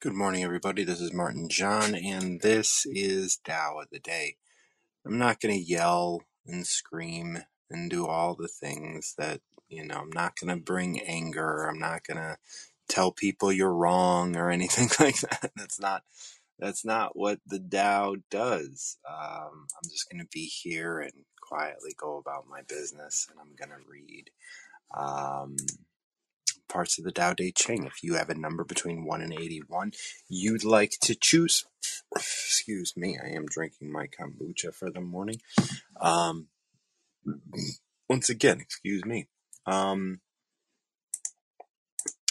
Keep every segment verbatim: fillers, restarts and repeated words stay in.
Good morning, everybody. This is Martin John, and this is Tao of the Day. I'm not going to yell and scream and do all the things that, you know, I'm not going to bring anger. I'm not going to tell people you're wrong or anything like that. That's not, that's not what the Tao does. Um, I'm just going to be here and quietly go about my business, and I'm going to read Um, parts of the Tao Te Ching. If you have a number between one and eighty-one you'd like to choose, excuse me, I am drinking my kombucha for the morning. Um, once again, excuse me. Um,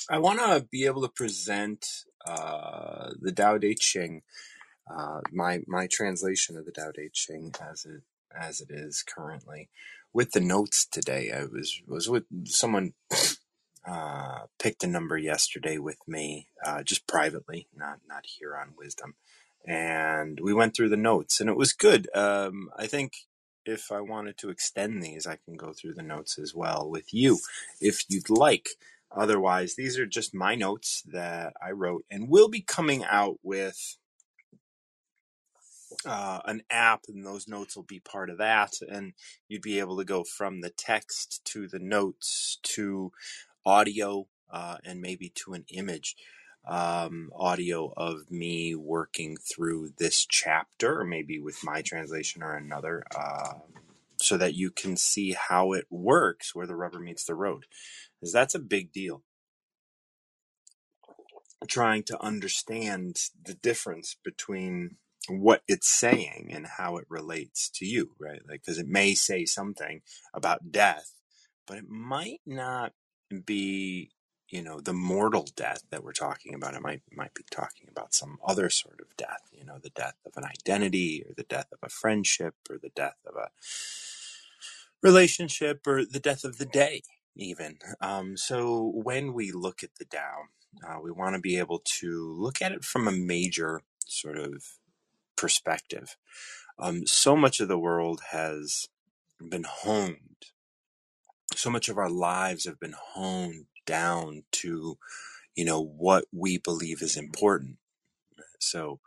I want to be able to present uh, the Tao Te Ching, uh, my my translation of the Tao Te Ching as it as it is currently. With the notes today, I was was with someone. Uh, picked a number yesterday with me, uh, just privately, not not here on Wisdom, and we went through the notes, and it was good. Um, I think if I wanted to extend these, I can go through the notes as well with you, if you'd like. Otherwise, these are just my notes that I wrote, and we'll be coming out with uh, an app, and those notes will be part of that, and you'd be able to go from the text to the notes to audio, uh, and maybe to an image, um, audio of me working through this chapter, or maybe with my translation or another, uh, so that you can see how it works, where the rubber meets the road, because that's a big deal. Trying to understand the difference between what it's saying and how it relates to you, right? Like, because it may say something about death, but it might not be, you know, the mortal death that we're talking about. It might might be talking about some other sort of death, you know, the death of an identity, or the death of a friendship, or the death of a relationship, or the death of the day, even. Um, so when we look at the Tao, uh, we want to be able to look at it from a major sort of perspective. Um, so much of the world has been honed. So much of our lives have been honed down to, you know, what we believe is important. So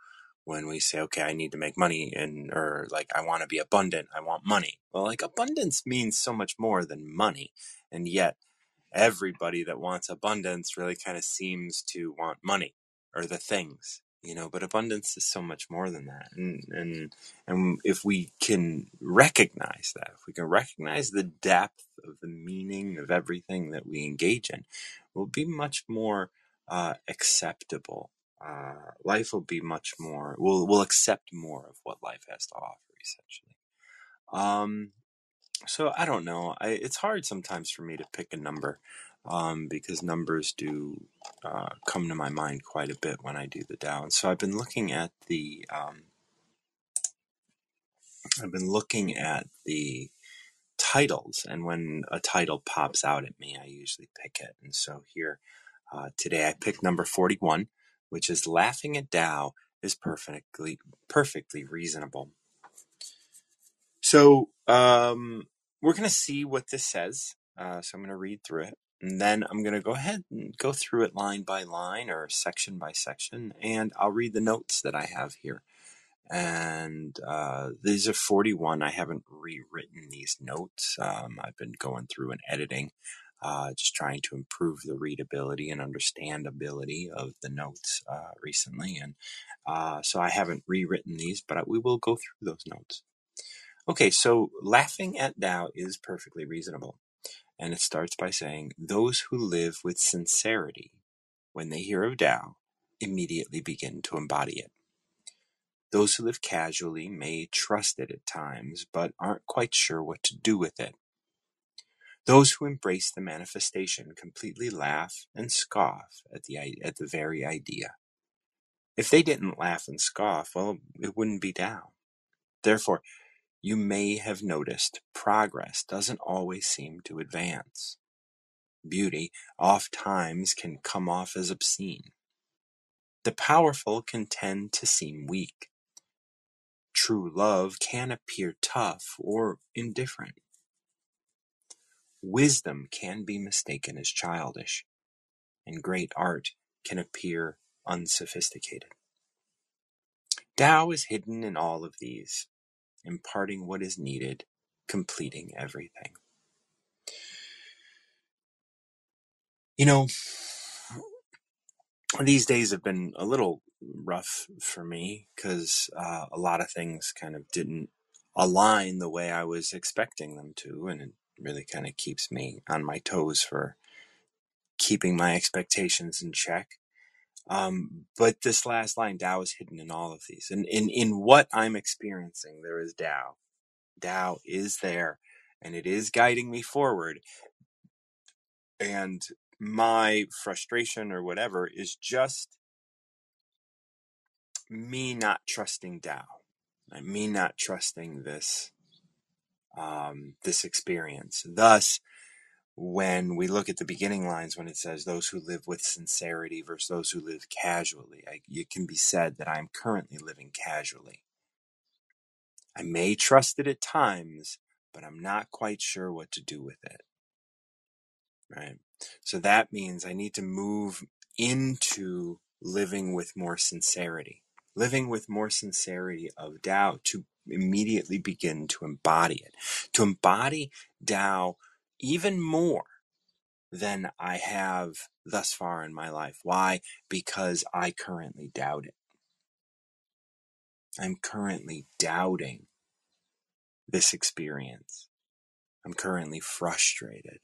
when we say, okay, I need to make money, and, or like, I want to be abundant, I want money. Well, like, abundance means so much more than money. And yet everybody that wants abundance really kind of seems to want money or the things, you know, but abundance is so much more than that. And, and, and if we can recognize that, if we can recognize the depth of the meaning of everything that we engage in, will be much more uh, acceptable. Uh, life will be much more, we'll, we'll accept more of what life has to offer, essentially. Um, so I don't know. I, it's hard sometimes for me to pick a number, um, because numbers do uh, come to my mind quite a bit when I do the Tao. So I've been looking at the, um, I've been looking at the titles, and when a title pops out at me, I usually pick it. And so here, uh, today I picked number forty-one, which is laughing at Tao is perfectly, perfectly reasonable. So, um, we're going to see what this says. Uh, so I'm going to read through it, and then I'm going to go ahead and go through it line by line or section by section. And I'll read the notes that I have here. And uh, these are forty-one. I haven't rewritten these notes. Um, I've been going through and editing, uh, just trying to improve the readability and understandability of the notes uh, recently. And uh, so I haven't rewritten these, but we will go through those notes. Okay, so laughing at Tao is perfectly reasonable. And it starts by saying, those who live with sincerity, when they hear of Tao, immediately begin to embody it. Those who live casually may trust it at times, but aren't quite sure what to do with it. Those who embrace the manifestation completely laugh and scoff at the at the very idea. If they didn't laugh and scoff, well, it wouldn't be Tao. Therefore, you may have noticed progress doesn't always seem to advance. Beauty oft times can come off as obscene. The powerful can tend to seem weak. True love can appear tough or indifferent. Wisdom can be mistaken as childish, and great art can appear unsophisticated. Tao is hidden in all of these, imparting what is needed, completing everything. You know, these days have been a little rough for me because uh, a lot of things kind of didn't align the way I was expecting them to, and it really kind of keeps me on my toes for keeping my expectations in check. Um, but this last line, Tao is hidden in all of these. And in, in what I'm experiencing, there is Tao. Tao is there, and it is guiding me forward. And my frustration or whatever is just me not trusting Tao. Like me not trusting this, um, this experience. Thus, when we look at the beginning lines, when it says those who live with sincerity versus those who live casually, I, it can be said that I am currently living casually. I may trust it at times, but I'm not quite sure what to do with it. Right? So that means I need to move into living with more sincerity, living with more sincerity of Tao to immediately begin to embody it, to embody Tao even more than I have thus far in my life. Why? Because I currently doubt it. I'm currently doubting this experience. I'm currently frustrated.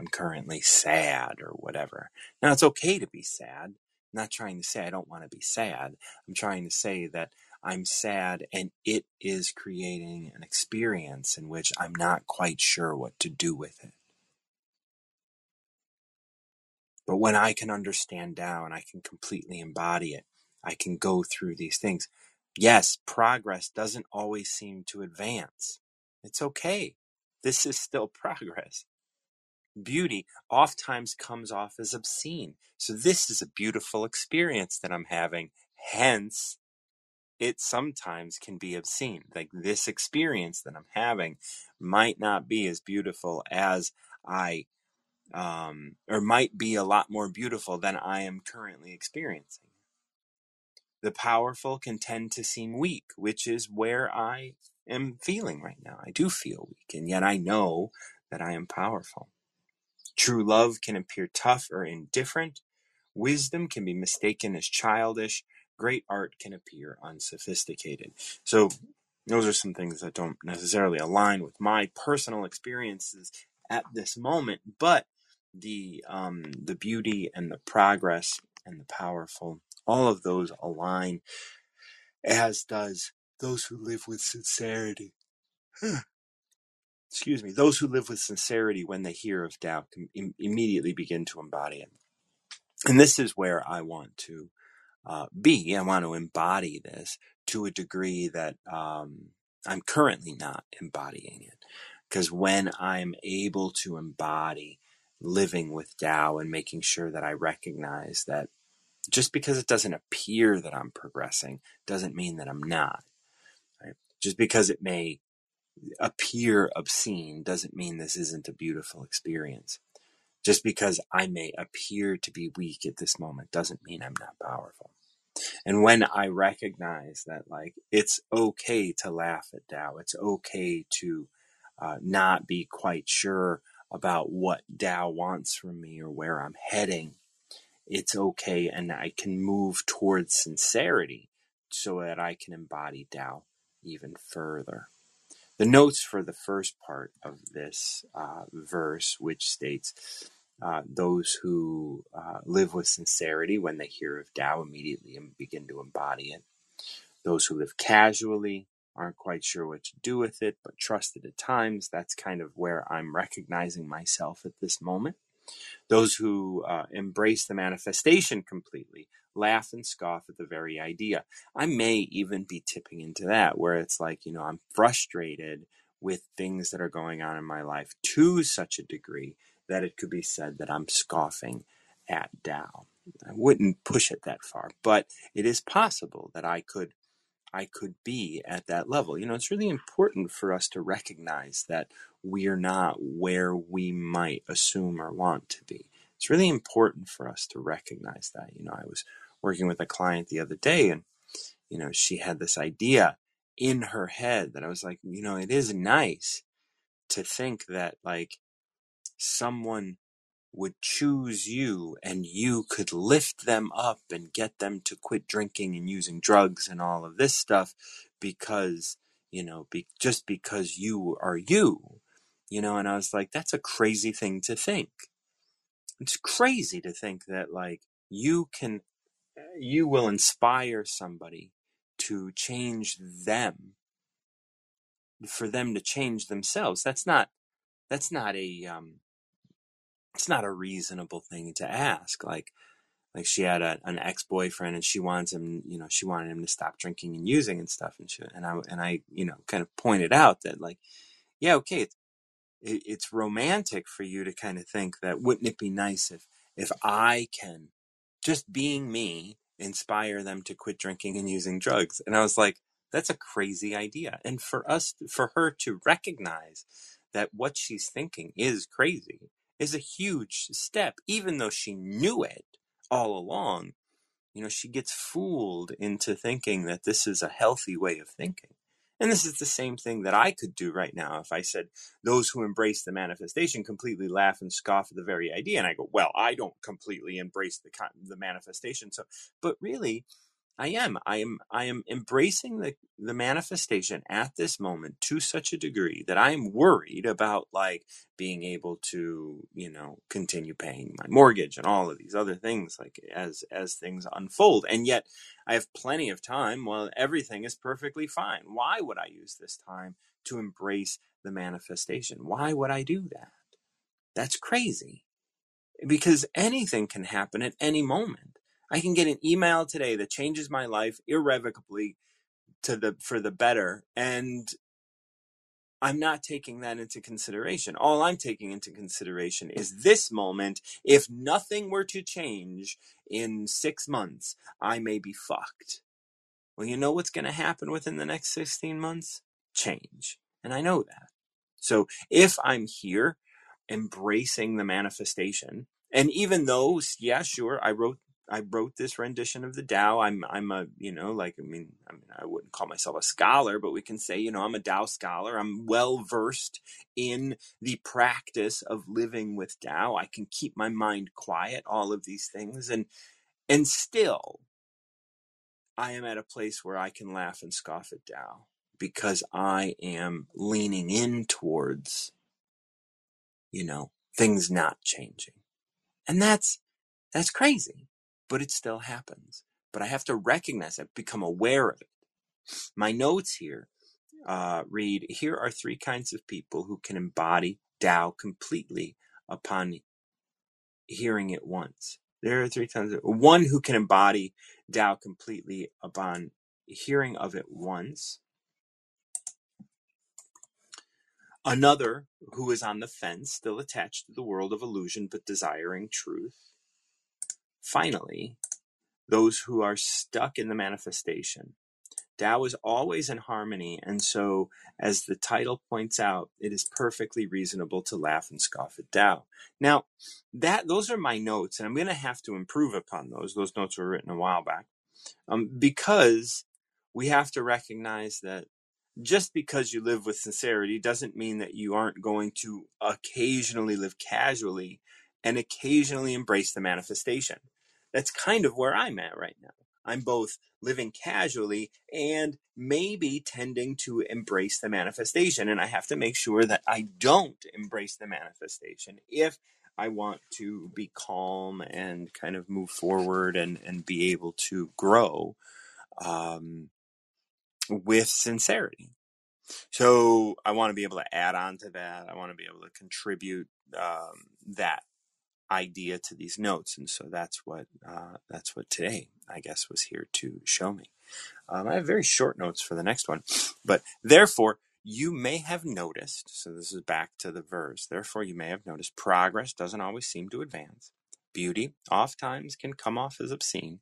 I'm currently sad or whatever. Now, it's okay to be sad. I'm not trying to say I don't want to be sad. I'm trying to say that I'm sad and it is creating an experience in which I'm not quite sure what to do with it. But when I can understand Tao and I can completely embody it, I can go through these things. Yes, progress doesn't always seem to advance. It's okay. This is still progress. Beauty oftentimes comes off as obscene. So this is a beautiful experience that I'm having. Hence, it sometimes can be obscene. Like this experience that I'm having might not be as beautiful as I, um, or might be a lot more beautiful than I am currently experiencing. The powerful can tend to seem weak, which is where I am feeling right now. I do feel weak, and yet I know that I am powerful. True love can appear tough or indifferent. Wisdom can be mistaken as childish. Great art can appear unsophisticated. So those are some things that don't necessarily align with my personal experiences at this moment, but the um, the beauty and the progress and the powerful, all of those align, as does those who live with sincerity. Excuse me. Those who live with sincerity when they hear of Tao can im- immediately begin to embody it. And this is where I want to Uh, B, I want to embody this to a degree that um, I'm currently not embodying it. Because when I'm able to embody living with Tao and making sure that I recognize that just because it doesn't appear that I'm progressing doesn't mean that I'm not. Right? Just because it may appear obscene doesn't mean this isn't a beautiful experience. Just because I may appear to be weak at this moment doesn't mean I'm not powerful. And when I recognize that, like, it's okay to laugh at Tao, it's okay to uh, not be quite sure about what Tao wants from me or where I'm heading, it's okay, and I can move towards sincerity so that I can embody Tao even further. The notes for the first part of this uh, verse, which states, uh, those who uh, live with sincerity when they hear of Tao immediately and begin to embody it. Those who live casually aren't quite sure what to do with it, but trust it at times. That's kind of where I'm recognizing myself at this moment. Those who uh, embrace the manifestation completely laugh and scoff at the very idea. I may even be tipping into that, where it's like, you know, I'm frustrated with things that are going on in my life to such a degree that it could be said that I'm scoffing at Tao. I wouldn't push it that far, but it is possible that I could, I could be at that level. You know, it's really important for us to recognize that we are not where we might assume or want to be. It's really important for us to recognize that. You know, I was working with a client the other day, and, you know, she had this idea in her head that I was like, you know, it is nice to think that, like, someone would choose you and you could lift them up and get them to quit drinking and using drugs and all of this stuff because, you know, be, just because you are you, you know. And I was like, that's a crazy thing to think. It's crazy to think that, like, you can, you will inspire somebody to change them, for them to change themselves. That's not, that's not a, um, it's not a reasonable thing to ask. Like, like she had a, an ex-boyfriend, and she wants him, you know, she wanted him to stop drinking and using and stuff. And she, and I, and I, you know, kind of pointed out that, like, yeah, okay, it's, it, it's romantic for you to kind of think that, wouldn't it be nice if, if I can, just being me, inspire them to quit drinking and using drugs. And I was like, that's a crazy idea. And for us, for her to recognize that what she's thinking is crazy, is a huge step, even though she knew it all along. You know, she gets fooled into thinking that this is a healthy way of thinking. And this is the same thing that I could do right now if I said, those who embrace the manifestation completely laugh and scoff at the very idea. And I go, well, I don't completely embrace the the manifestation. So, but really, I am. I am I am embracing the, the manifestation at this moment to such a degree that I am worried about, like, being able to, you know, continue paying my mortgage and all of these other things, like, as as things unfold. And yet I have plenty of time while everything is perfectly fine. Why would I use this time to embrace the manifestation? Why would I do that? That's crazy, because anything can happen at any moment. I can get an email today that changes my life irrevocably to the for the better, and I'm not taking that into consideration. All I'm taking into consideration is this moment. If nothing were to change in six months, I may be fucked. Well, you know what's going to happen within the next sixteen months? Change. And I know that. So if I'm here embracing the manifestation, and even though, yeah, sure, I wrote I wrote this rendition of the Tao. I'm, I'm a, you know, like, I mean, I mean, I wouldn't call myself a scholar, but we can say, you know, I'm a Tao scholar. I'm well versed in the practice of living with Tao. I can keep my mind quiet, all of these things. And, and still I am at a place where I can laugh and scoff at Tao because I am leaning in towards, you know, things not changing. And that's, that's crazy. But it still happens. But I have to recognize it, become aware of it. My notes here uh, read, here are three kinds of people who can embody Tao completely upon hearing it once. There are three kinds of, one who can embody Tao completely upon hearing of it once. Another who is on the fence, still attached to the world of illusion, but desiring truth. Finally, those who are stuck in the manifestation. Tao is always in harmony, and so, as the title points out, it is perfectly reasonable to laugh and scoff at Tao. Now, that those are my notes, and I'm going to have to improve upon those. Those notes were written a while back, um, because we have to recognize that just because you live with sincerity doesn't mean that you aren't going to occasionally live casually and occasionally embrace the manifestation. That's kind of where I'm at right now. I'm both living casually and maybe tending to embrace the manifestation. And I have to make sure that I don't embrace the manifestation if I want to be calm and kind of move forward and, and be able to grow um, with sincerity. So I want to be able to add on to that. I want to be able to contribute um, that idea to these notes, and so that's what uh, that's what today, I guess, was here to show me. Um, I have very short notes for the next one, but therefore you may have noticed. So this is back to the verse. Therefore, you may have noticed progress doesn't always seem to advance. Beauty, oftentimes, can come off as obscene.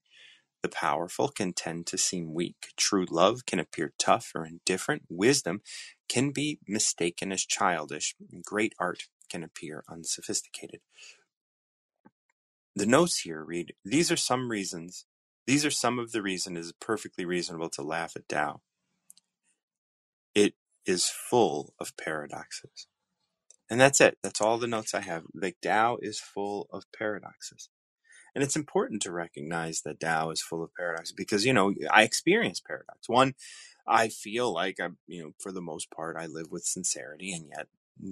The powerful can tend to seem weak. True love can appear tough or indifferent. Wisdom can be mistaken as childish. Great art can appear unsophisticated. The notes here read, these are some reasons, These are some of the reasons it is perfectly reasonable to laugh at Tao. It is full of paradoxes. And that's it. That's all the notes I have. Like, Tao is full of paradoxes. And it's important to recognize that Tao is full of paradoxes because, you know, I experience paradox. One, I feel like I'm, you know, for the most part, I live with sincerity, and yet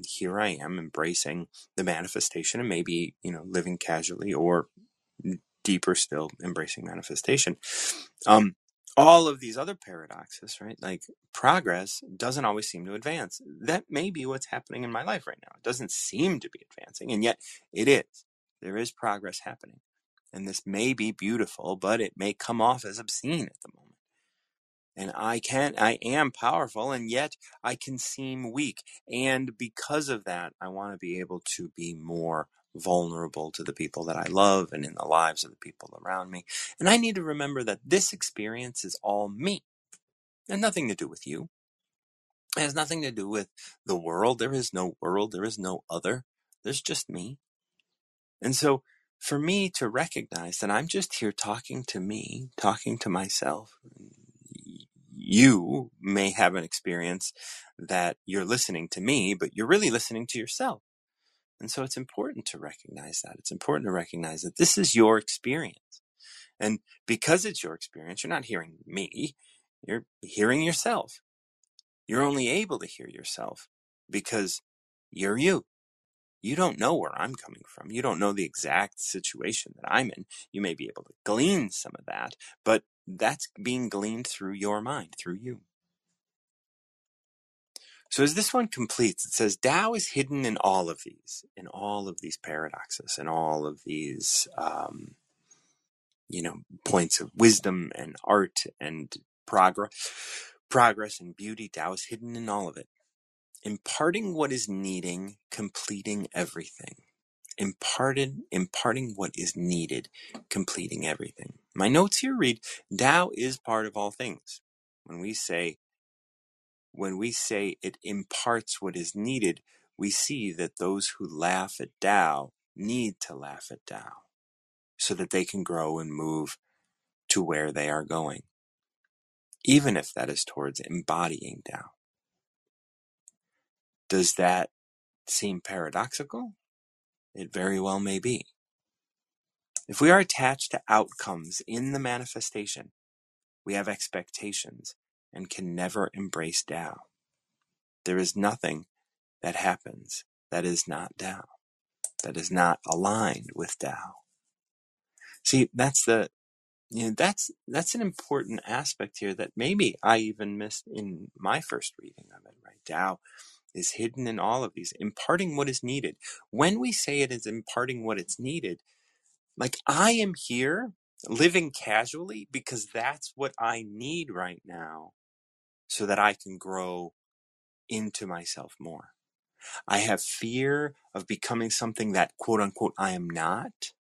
here I am embracing the manifestation and maybe, you know, living casually or deeper still embracing manifestation. Um, all of these other paradoxes, right? Like, progress doesn't always seem to advance. That may be what's happening in my life right now. It doesn't seem to be advancing, and yet it is. There is progress happening. And this may be beautiful, but it may come off as obscene at the moment. And I can, I am powerful, and yet I can seem weak. And because of that, I want to be able to be more vulnerable to the people that I love and in the lives of the people around me. And I need to remember that this experience is all me. It has nothing to do with you. It has nothing to do with the world. There is no world. There is no other. There's just me. And so, for me to recognize that I'm just here talking to me, talking to myself. You may have an experience that you're listening to me, but you're really listening to yourself. And so it's important to recognize that. It's important to recognize that this is your experience. And because it's your experience, you're not hearing me, you're hearing yourself. You're only able to hear yourself because you're you. You don't know where I'm coming from. You don't know the exact situation that I'm in. You may be able to glean some of that, but that's being gleaned through your mind, through you. So as this one completes, it says, Tao is hidden in all of these, in all of these paradoxes, in all of these, um, you know, points of wisdom and art and progress, progress and beauty. Tao is hidden in all of it. Imparting what is needing, completing everything. Imparted, imparting what is needed, completing everything. My notes here read, Tao is part of all things. When we say, when we say it imparts what is needed, we see that those who laugh at Tao need to laugh at Tao so that they can grow and move to where they are going, even if that is towards embodying Tao. Does that seem paradoxical? It very well may be. If we are attached to outcomes in the manifestation, we have expectations and can never embrace Tao. There is nothing that happens that is not Tao, that is not aligned with Tao. See, that's the, you know, that's that's an important aspect here that maybe I even missed in my first reading of it, right? Tao is hidden in all of these, imparting what is needed. When we say it is imparting what it's needed, like, I am here living casually because that's what I need right now so that I can grow into myself more. I have fear of becoming something that, quote unquote, I am not,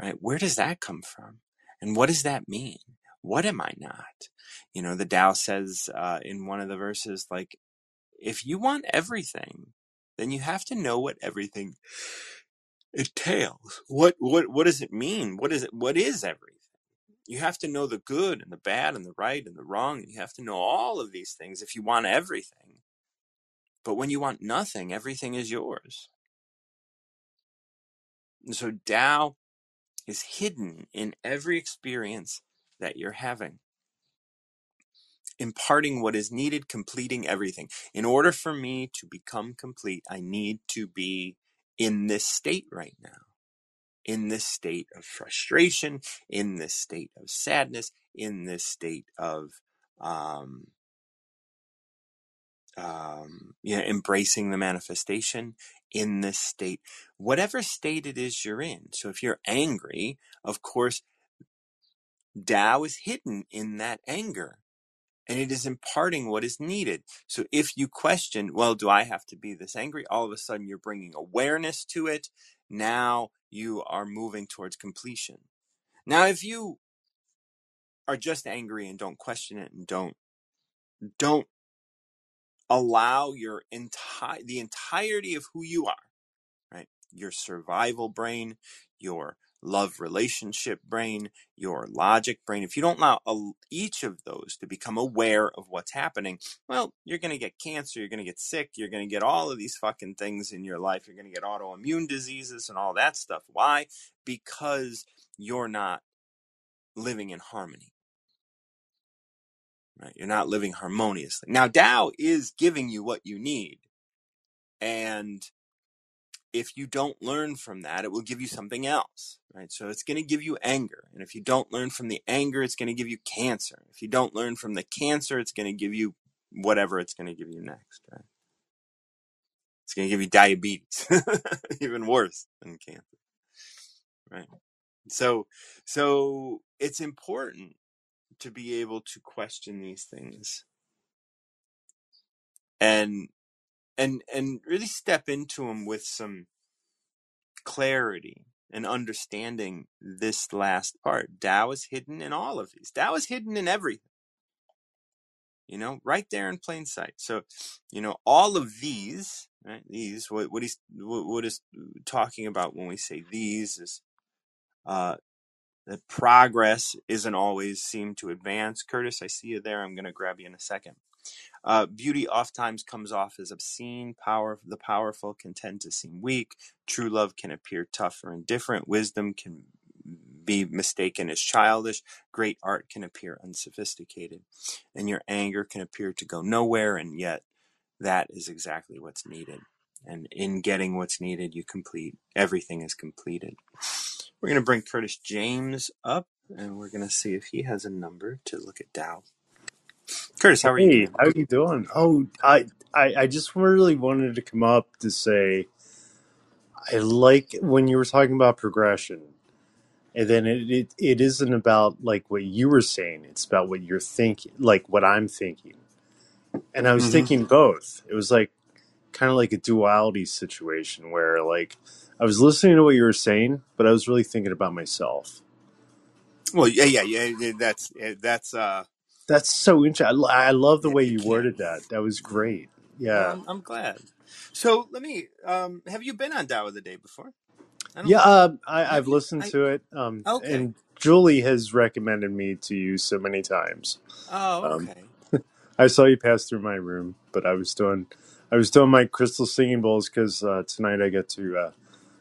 right? Where does that come from? And what does that mean? What am I not? You know, the Tao says uh, in one of the verses, like, if you want everything, then you have to know what everything entails. What what what does it mean? What is it? What is everything? You have to know the good and the bad and the right and the wrong. And you have to know all of these things if you want everything. But when you want nothing, everything is yours. And so Tao is hidden in every experience that you're having. Imparting what is needed, completing everything. In order for me to become complete, I need to be in this state right now, in this state of frustration, in this state of sadness, in this state of, um, um, you know, embracing the manifestation, in this state, whatever state it is you're in. So if you're angry, of course, Tao is hidden in that anger. And it is imparting what is needed. So if you question, well, do I have to be this angry? All of a sudden, you're bringing awareness to it. Now you are moving towards completion. Now, if you are just angry and don't question it and don't, don't allow your entire, the entirety of who you are, right? Your survival brain, your love relationship brain, your logic brain. If you don't allow a, each of those to become aware of what's happening, well, you're going to get cancer, you're going to get sick, you're going to get all of these fucking things in your life. You're going to get autoimmune diseases and all that stuff. Why? Because you're not living in harmony. Right? You're not living harmoniously. Now, Tao is giving you what you need. And if you don't learn from that, it will give you something else, right? So it's going to give you anger. And if you don't learn from the anger, it's going to give you cancer. If you don't learn from the cancer, it's going to give you whatever it's going to give you next, right? It's going to give you diabetes, even worse than cancer, right? So, so it's important to be able to question these things and and and really step into them with some clarity and understanding this last part. Tao is hidden in all of these. Tao is hidden in everything, you know, right there in plain sight. So, you know, all of these, right? These, what, what he's, what, what is talking about when we say these is, uh, that progress isn't always seem to advance. Curtis, I see you there. I'm going to grab you in a second. Uh, beauty oftentimes comes off as obscene. Power, the powerful can tend to seem weak. True love can appear tough or indifferent. Wisdom can be mistaken as childish. Great art can appear unsophisticated. And your anger can appear to go nowhere. And yet that is exactly what's needed. And in getting what's needed, you complete. Everything is completed. We're going to bring Curtis James up, and we're going to see if he has a number to look at Tao. Curtis, how are you? Hey, how are you doing? Oh, I, I, I just really wanted to come up to say, I like when you were talking about progression, and then it, it, it isn't about like what you were saying. It's about what you're thinking, like what I'm thinking. And I was mm-hmm. thinking both. It was like kind of like a duality situation where like I was listening to what you were saying, but I was really thinking about myself. Well, yeah, yeah, yeah. That's, that's, uh, That's so interesting. I love the way you worded that. That was great. Yeah. Um, I'm glad. So let me, um, have you been on Tao of the Day before? I don't yeah, uh, I, I've listened I, to it. Um, okay. And Julie has recommended me to you so many times. Oh, okay. Um, I saw you pass through my room, but I was doing, I was doing my crystal singing bowls because uh, tonight I get to uh,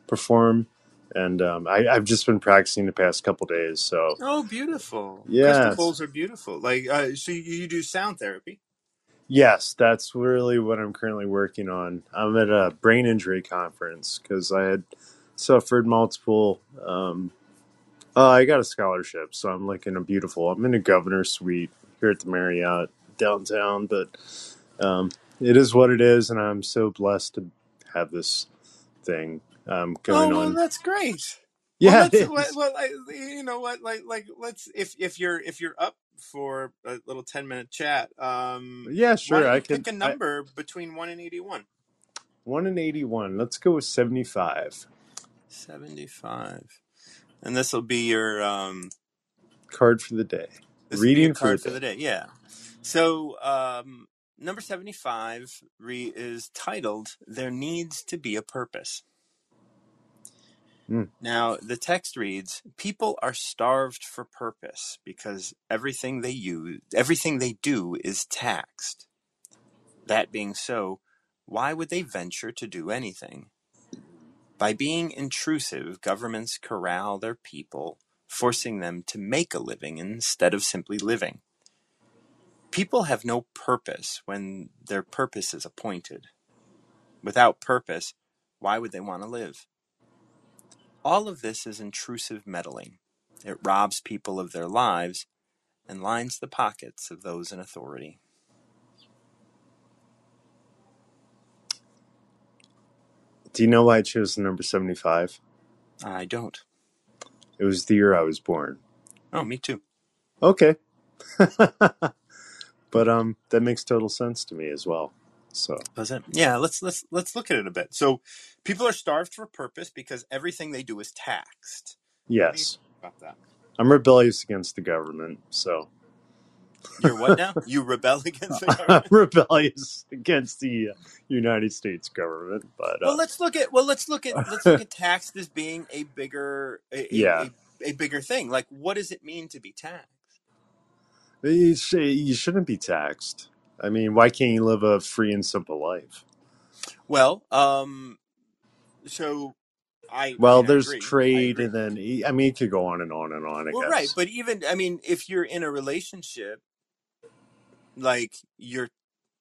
perform. And um, I, I've just been practicing the past couple days. So oh, beautiful! Yeah, crystal bowls are beautiful. Like, uh, so you, you do sound therapy? Yes, that's really what I'm currently working on. I'm at a brain injury conference because I had suffered multiple. Um, uh, I got a scholarship, so I'm like in a beautiful. I'm in a governor's suite here at the Marriott downtown, but um, it is what it is, and I'm so blessed to have this thing. Um, going oh, well, on. That's great. Yeah. Well, let's, well, well I, you know what? Like, like, let's if if you're if you're up for a little ten minute chat. Um, yeah, sure. I can pick a number I, between one and eighty-one. One and eighty-one. Let's go with seventy-five. Seventy-five, and this will be your um, card for the day. Reading card for the, for the day. day. Yeah. So um, number seventy-five re- is titled "There Needs to Be a Purpose." Now, the text reads, people are starved for purpose because everything they use, everything they do is taxed. That being so, why would they venture to do anything? By being intrusive, governments corral their people, forcing them to make a living instead of simply living. People have no purpose when their purpose is appointed. Without purpose, why would they want to live? All of this is intrusive meddling. It robs people of their lives and lines the pockets of those in authority. Do you know why I chose the number seventy-five? I don't. It was the year I was born. Oh, me too. Okay. But um, that makes total sense to me as well. So does it? Yeah, let's let's let's look at it a bit. So, people are starved for purpose because everything they do is taxed. Yes, about that. I'm rebellious against the government. So, You're what now? You rebel against the government? Rebellious against the United States government. But uh, well, let's look at well, let's look at let's look at taxed as being a bigger a, yeah. a, a bigger thing. Like, what does it mean to be taxed? You shouldn't be taxed. I mean, why can't you live a free and simple life? Well, um, so I well, I mean, there's I trade, and then I mean, it could go on and on and on. I well, guess. Right, but even I mean, if you're in a relationship. Like you're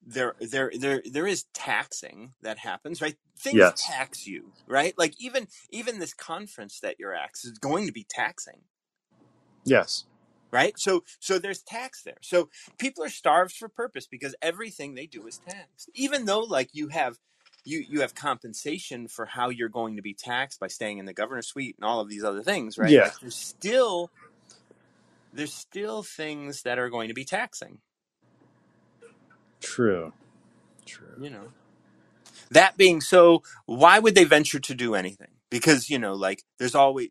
there, there, there, there is taxing that happens, right? Things yes. tax you, right? Like even, even this conference that you're at is going to be taxing. Yes. Right. So, so there's tax there. So people are starved for purpose because everything they do is taxed, even though like you have, you, you have compensation for how you're going to be taxed by staying in the governor's suite and all of these other things, right? Yeah. Like there's still, there's still things that are going to be taxing. True, true. You know, that being so, why would they venture to do anything? Because you know, like there's always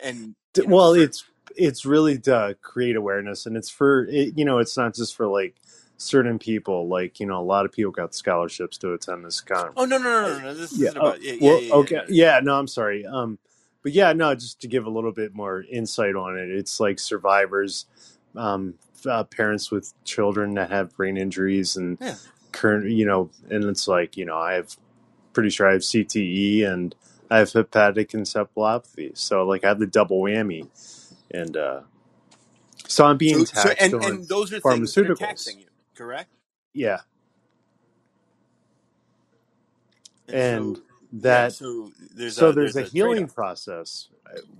and you know, well, for- it's it's really to create awareness, and it's for it, you know, it's not just for like certain people. Like you know, a lot of people got scholarships to attend this conference. Oh no, no, no, no, no. This yeah. isn't about. Oh, yeah, yeah, well, yeah, okay, yeah. yeah. No, I'm sorry. Um, but yeah, no, just to give a little bit more insight on it, it's like survivors. Um, Uh, parents with children that have brain injuries and yeah. current, you know, and it's like, you know, I have pretty sure I have C T E and I have hepatic encephalopathy. So like I have the double whammy and, uh, so I'm being so, taxed so, and, on and those are pharmaceuticals. Things that are taxing you, correct? Yeah. And, and so, that, and so there's, so a, there's, there's a, a healing trade-off. Process.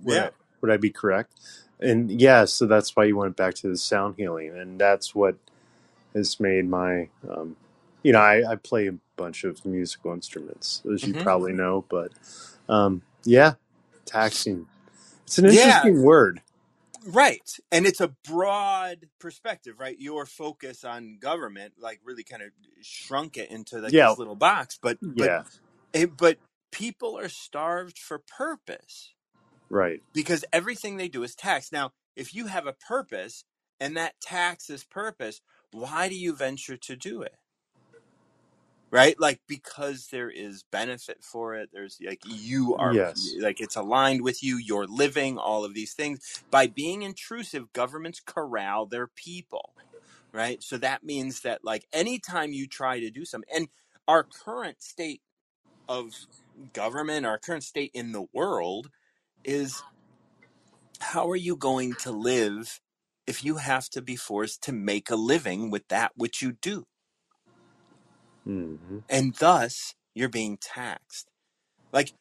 Would, yeah. I, would I be correct? And yeah, so that's why you went back to the sound healing. And that's what has made my, um, you know, I, I play a bunch of musical instruments, as mm-hmm. you probably know. But um, yeah, taxing. It's an interesting yeah. word. Right. And it's a broad perspective, right? Your focus on government, like really kind of shrunk it into like yeah. this little box. But, yeah. but, it, but people are starved for purpose. Right. Because everything they do is taxed. Now, if you have a purpose and that tax is purpose, why do you venture to do it? Right? Like, because there is benefit for it. There's like you are yes. like it's aligned with you. You're living all of these things. By being intrusive, governments corral their people. Right. So that means that like anytime you try to do something and our current state of government, our current state in the world is how are you going to live if you have to be forced to make a living with that which you do? Mm-hmm. And thus you're being taxed. Like,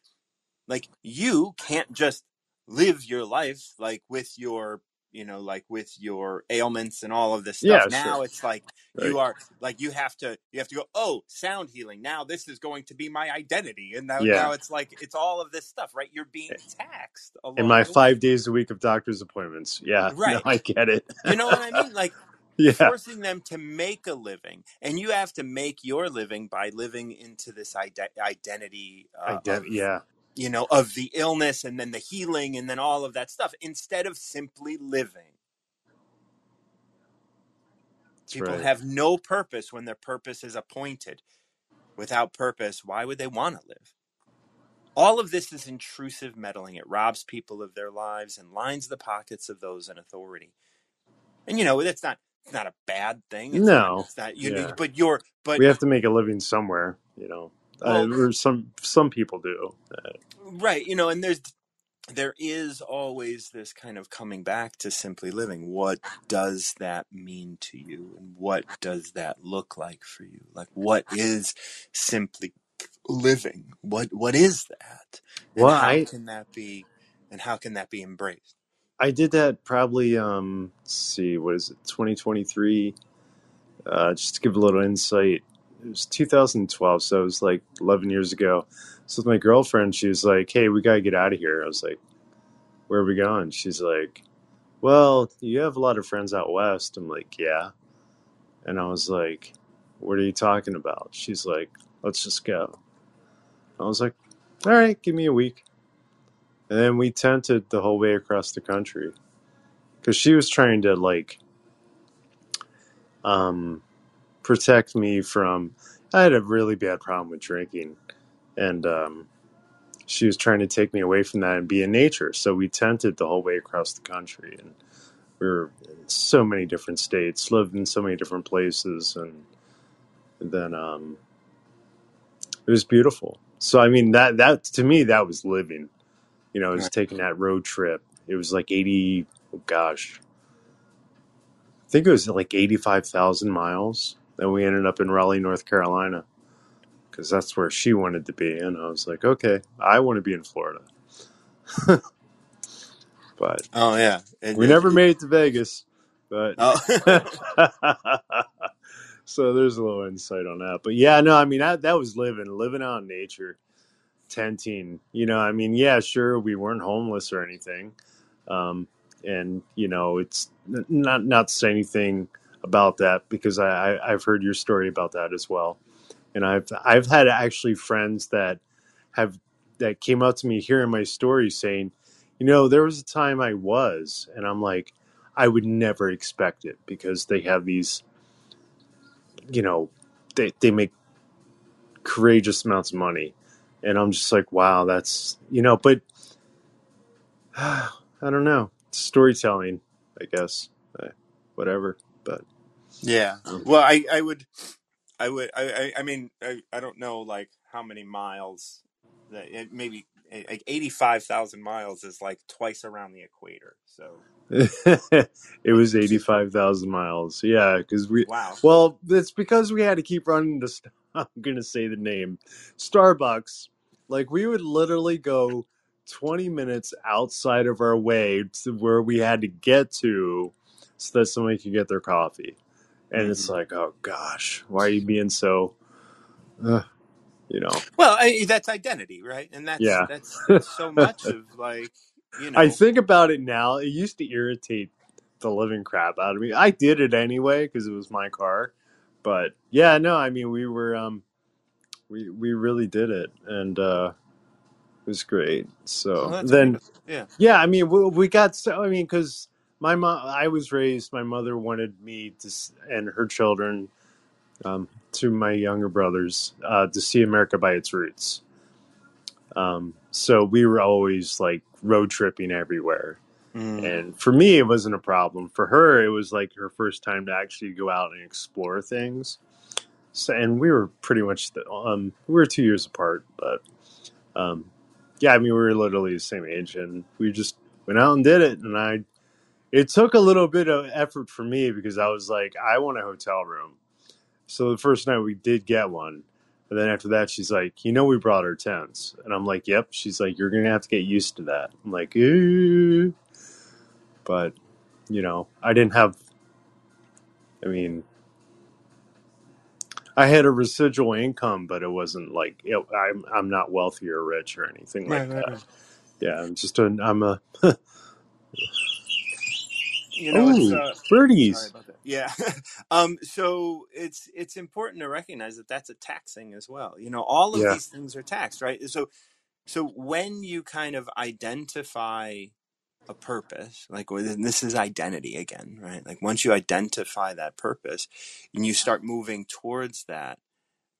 like you can't just live your life like with your, you know, like with your ailments and all of this stuff. Yeah, now sure. it's like right. you are like, you have to, you have to go, oh, sound healing. Now this is going to be my identity. And now, yeah. now it's like, it's all of this stuff, right? You're being taxed. In my five days a week of doctor's appointments. Yeah. Right. No, I get it. You know what I mean? Like yeah. forcing them to make a living and you have to make your living by living into this ide- identity. Uh, Ident- of, yeah. you know, of the illness and then the healing and then all of that stuff instead of simply living. That's people right. have no purpose when their purpose is appointed. Without purpose, why would they want to live? All of this is intrusive meddling. It robs people of their lives and lines the pockets of those in authority. And, you know, that's not, it's not a bad thing. It's no. Not, it's not, you yeah. know, but you're, but we have to make a living somewhere, you know. Well, uh, some some people do uh, right, you know, and there's there is always this kind of coming back to simply living. What does that mean to you, and what does that look like for you? Like, what is simply living? What what is that? And well, how I, can that be? And how can that be embraced? I did that probably. Um, let's see, what is it? twenty twenty-three. Uh, just to give a little insight. It was two thousand twelve, so it was like eleven years ago. So with my girlfriend, she was like, hey, we got to get out of here. I was like, where are we going? She's like, well, you have a lot of friends out west. I'm like, yeah. And I was like, what are you talking about? She's like, let's just go. I was like, all right, give me a week. And then we tented the whole way across the country because she was trying to like um, protect me from, I had a really bad problem with drinking, and um, she was trying to take me away from that and be in nature. So we tented the whole way across the country, and we were in so many different states, lived in so many different places. And, and then um, it was beautiful. So, I mean, that, that to me, that was living, you know, it was taking that road trip. It was like eighty, oh gosh, I think it was like eighty-five thousand miles. And we ended up in Raleigh, North Carolina, because that's where she wanted to be. And I was like, okay, I want to be in Florida. But oh yeah, and we never made it to Vegas. But oh. So there's a little insight on that. But yeah, no, I mean, I, that was living, living out in nature, tenting. You know, I mean, yeah, sure, we weren't homeless or anything. Um, and you know, it's not not to say anything about that, because I, I I've heard your story about that as well. And I've, I've had actually friends that have, that came up to me hearing my story saying, you know, there was a time I was, and I'm like, I would never expect it, because they have these, you know, they, they make courageous amounts of money. And I'm just like, wow, that's, you know, but I don't know. It's storytelling, I guess, whatever. But yeah, um, well, I, I would, I would, I, I mean, I, I don't know, like, how many miles, that maybe like eighty-five thousand miles is like twice around the equator. So it was eighty-five thousand miles. Yeah. Because we, wow. Well, it's because we had to keep running to, I'm going to say the name, Starbucks. Like, we would literally go twenty minutes outside of our way to where we had to get to so that somebody could get their coffee. And it's like, oh gosh, why are you being so, uh, you know? Well, I, that's identity, right? And that's, yeah. that's, that's so much of, like, you know. I think about it now. It used to irritate the living crap out of me. I did it anyway because it was my car. But yeah, no, I mean, we were, um, we we really did it, and uh, it was great. So well, then, yeah, yeah, I mean, we, we got so, I mean, because. My mom, I was raised, my mother wanted me to, and her children, um, to my younger brothers, uh, to see America by its roots. Um, so we were always like road tripping everywhere. Mm. And for me, it wasn't a problem. For her, it was like her first time to actually go out and explore things. So, and we were pretty much, the, um, we were two years apart, but, um, yeah, I mean, we were literally the same age, and we just went out and did it. And I, It took a little bit of effort for me, because I was like, I want a hotel room. So the first night we did get one. And then after that, she's like, you know, we brought our tents. And I'm like, yep. She's like, you're going to have to get used to that. I'm like, ew. But, you know, I didn't have, I mean, I had a residual income, but it wasn't like, it, I'm I'm not wealthy or rich or anything like right, that. Right. Yeah, I'm just, a, I'm a... You know, Ooh, uh, birdies. Yeah. um, so it's it's important to recognize that that's a taxing as well. You know, all of yeah. these things are taxed, right? So, so when you kind of identify a purpose, like, well, this is identity again, right? Like, once you identify that purpose and you start moving towards that,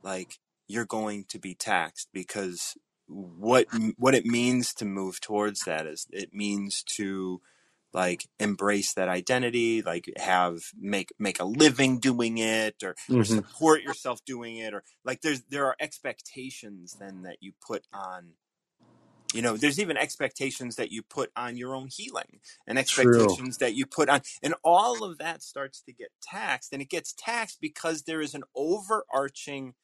like, you're going to be taxed, because what what it means to move towards that is it means to like embrace that identity, like have make make a living doing it, or, mm-hmm. or support yourself doing it, or like there's there are expectations then that you put on, you know, there's even expectations that you put on your own healing, and expectations True. That you put on, and all of that starts to get taxed, and it gets taxed because there is an overarching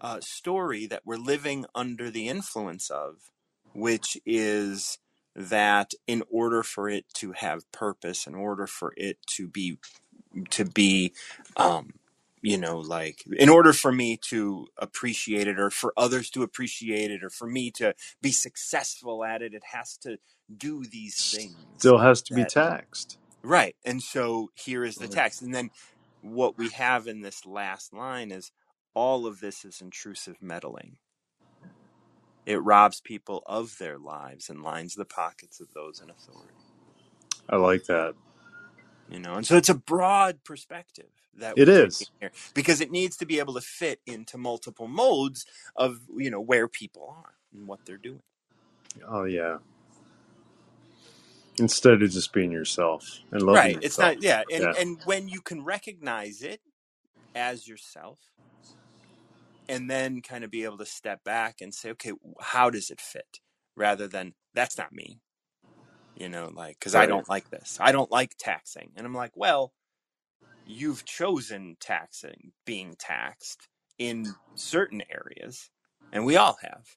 uh, story that we're living under the influence of, which is that in order for it to have purpose, in order for it to be, to be, um, you know, like, in order for me to appreciate it, or for others to appreciate it, or for me to be successful at it, it has to do these things. Still has to be taxed. Right. And so here is the tax. And then what we have in this last line is all of this is intrusive meddling. It robs people of their lives and lines the pockets of those in authority. I like that. you know? And so it's a broad perspective that it is here, because it needs to be able to fit into multiple modes of, you know, where people are and what they're doing. Oh yeah. Instead of just being yourself and loving right. yourself. It's not, yeah. And, yeah. and when you can recognize it as yourself and then kind of be able to step back and say, okay, how does it fit? Rather than that's not me, you know, like, cause right. I don't like this. I don't like taxing. And I'm like, well, you've chosen taxing, being taxed in certain areas. And we all have.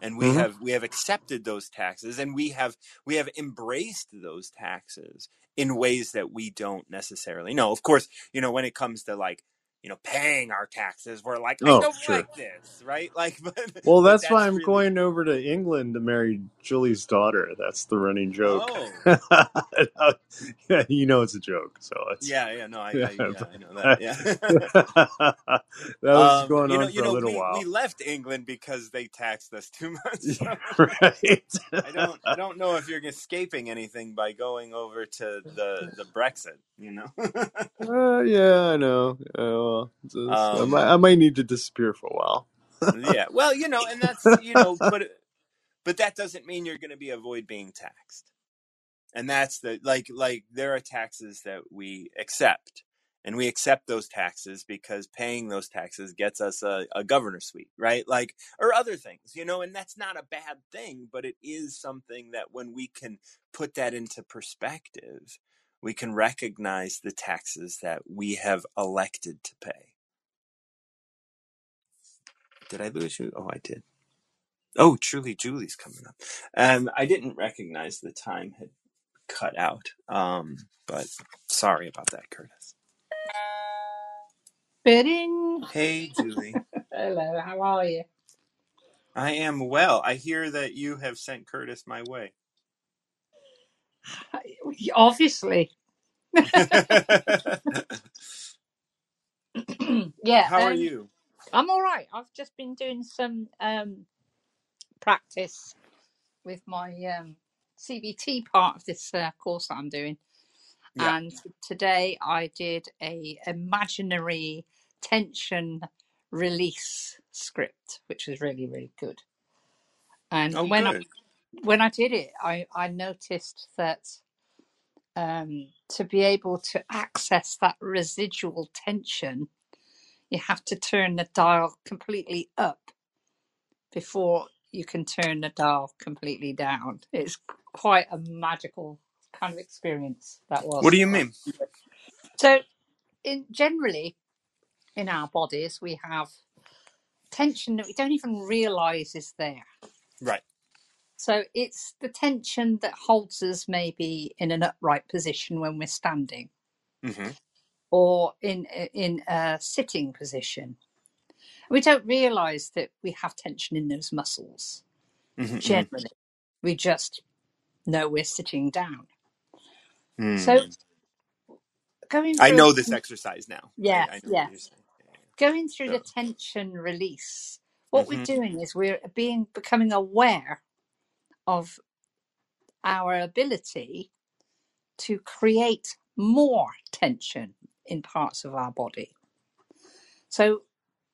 And we mm-hmm. have we have accepted those taxes, and we have we have embraced those taxes in ways that we don't necessarily know. Of course, you know, when it comes to like, you know, paying our taxes, we're like, I oh, don't sure. like this, right? Like, but, well, that's, that's why I'm really... going over to England to marry Julie's daughter. That's the running joke. Oh. Yeah, you know, it's a joke. So it's... yeah, yeah, no, I, yeah, I, yeah, I know that. Yeah. That was um, going on you know, for you know, a little we, while. We left England because they taxed us too much. So right. I don't, I don't know if you're escaping anything by going over to the the Brexit. You know. uh, yeah, I know. Uh, Well, just, um, I, might, I might need to disappear for a while. Yeah. Well, you know, and that's, you know, but but that doesn't mean you're going to be avoid being taxed. And that's the, like, like there are taxes that we accept, and we accept those taxes because paying those taxes gets us a, a governor suite, right? Like, or other things, you know, and that's not a bad thing, but it is something that when we can put that into perspective, we can recognize the taxes that we have elected to pay. Did I lose you? Oh, I did. Oh, truly, Julie's coming up. Um, I didn't recognize the time had cut out, um, but sorry about that, Curtis. Bidding. Hey, Julie. Hello, how are you? I am well. I hear that you have sent Curtis my way. Obviously. Yeah. How um, are you? I'm all right. I've just been doing some um, practice with my um, C B T part of this uh, course that I'm doing. Yeah. And today I did a imaginary tension release script, which was really, really good. And oh, when good. I... When I did it, I, I noticed that um, to be able to access that residual tension, you have to turn the dial completely up before you can turn the dial completely down. It's quite a magical kind of experience that was. What do you mean? So in generally, in our bodies, we have tension that we don't even realize is there. Right. So it's the tension that holds us maybe in an upright position when we're standing, mm-hmm. or in in a sitting position. We don't realise that we have tension in those muscles. Mm-hmm. Generally, we just know we're sitting down. Mm. So going. I know this ten- exercise now. Yeah, I, I know yeah. Going through so. the tension release. What mm-hmm. we're doing is we're being becoming aware of our ability to create more tension in parts of our body. So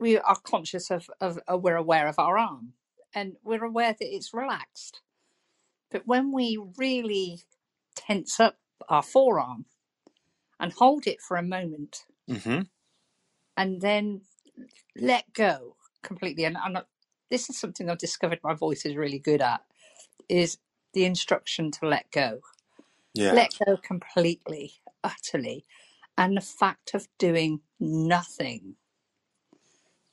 we are conscious of, of, of we're aware of our arm, and we're aware that it's relaxed. But when we really tense up our forearm and hold it for a moment, mm-hmm. and then let go completely, and I'm not, this is something I've discovered my voice is really good at, is the instruction to let go. Yeah. Let go completely, utterly. And the fact of doing nothing.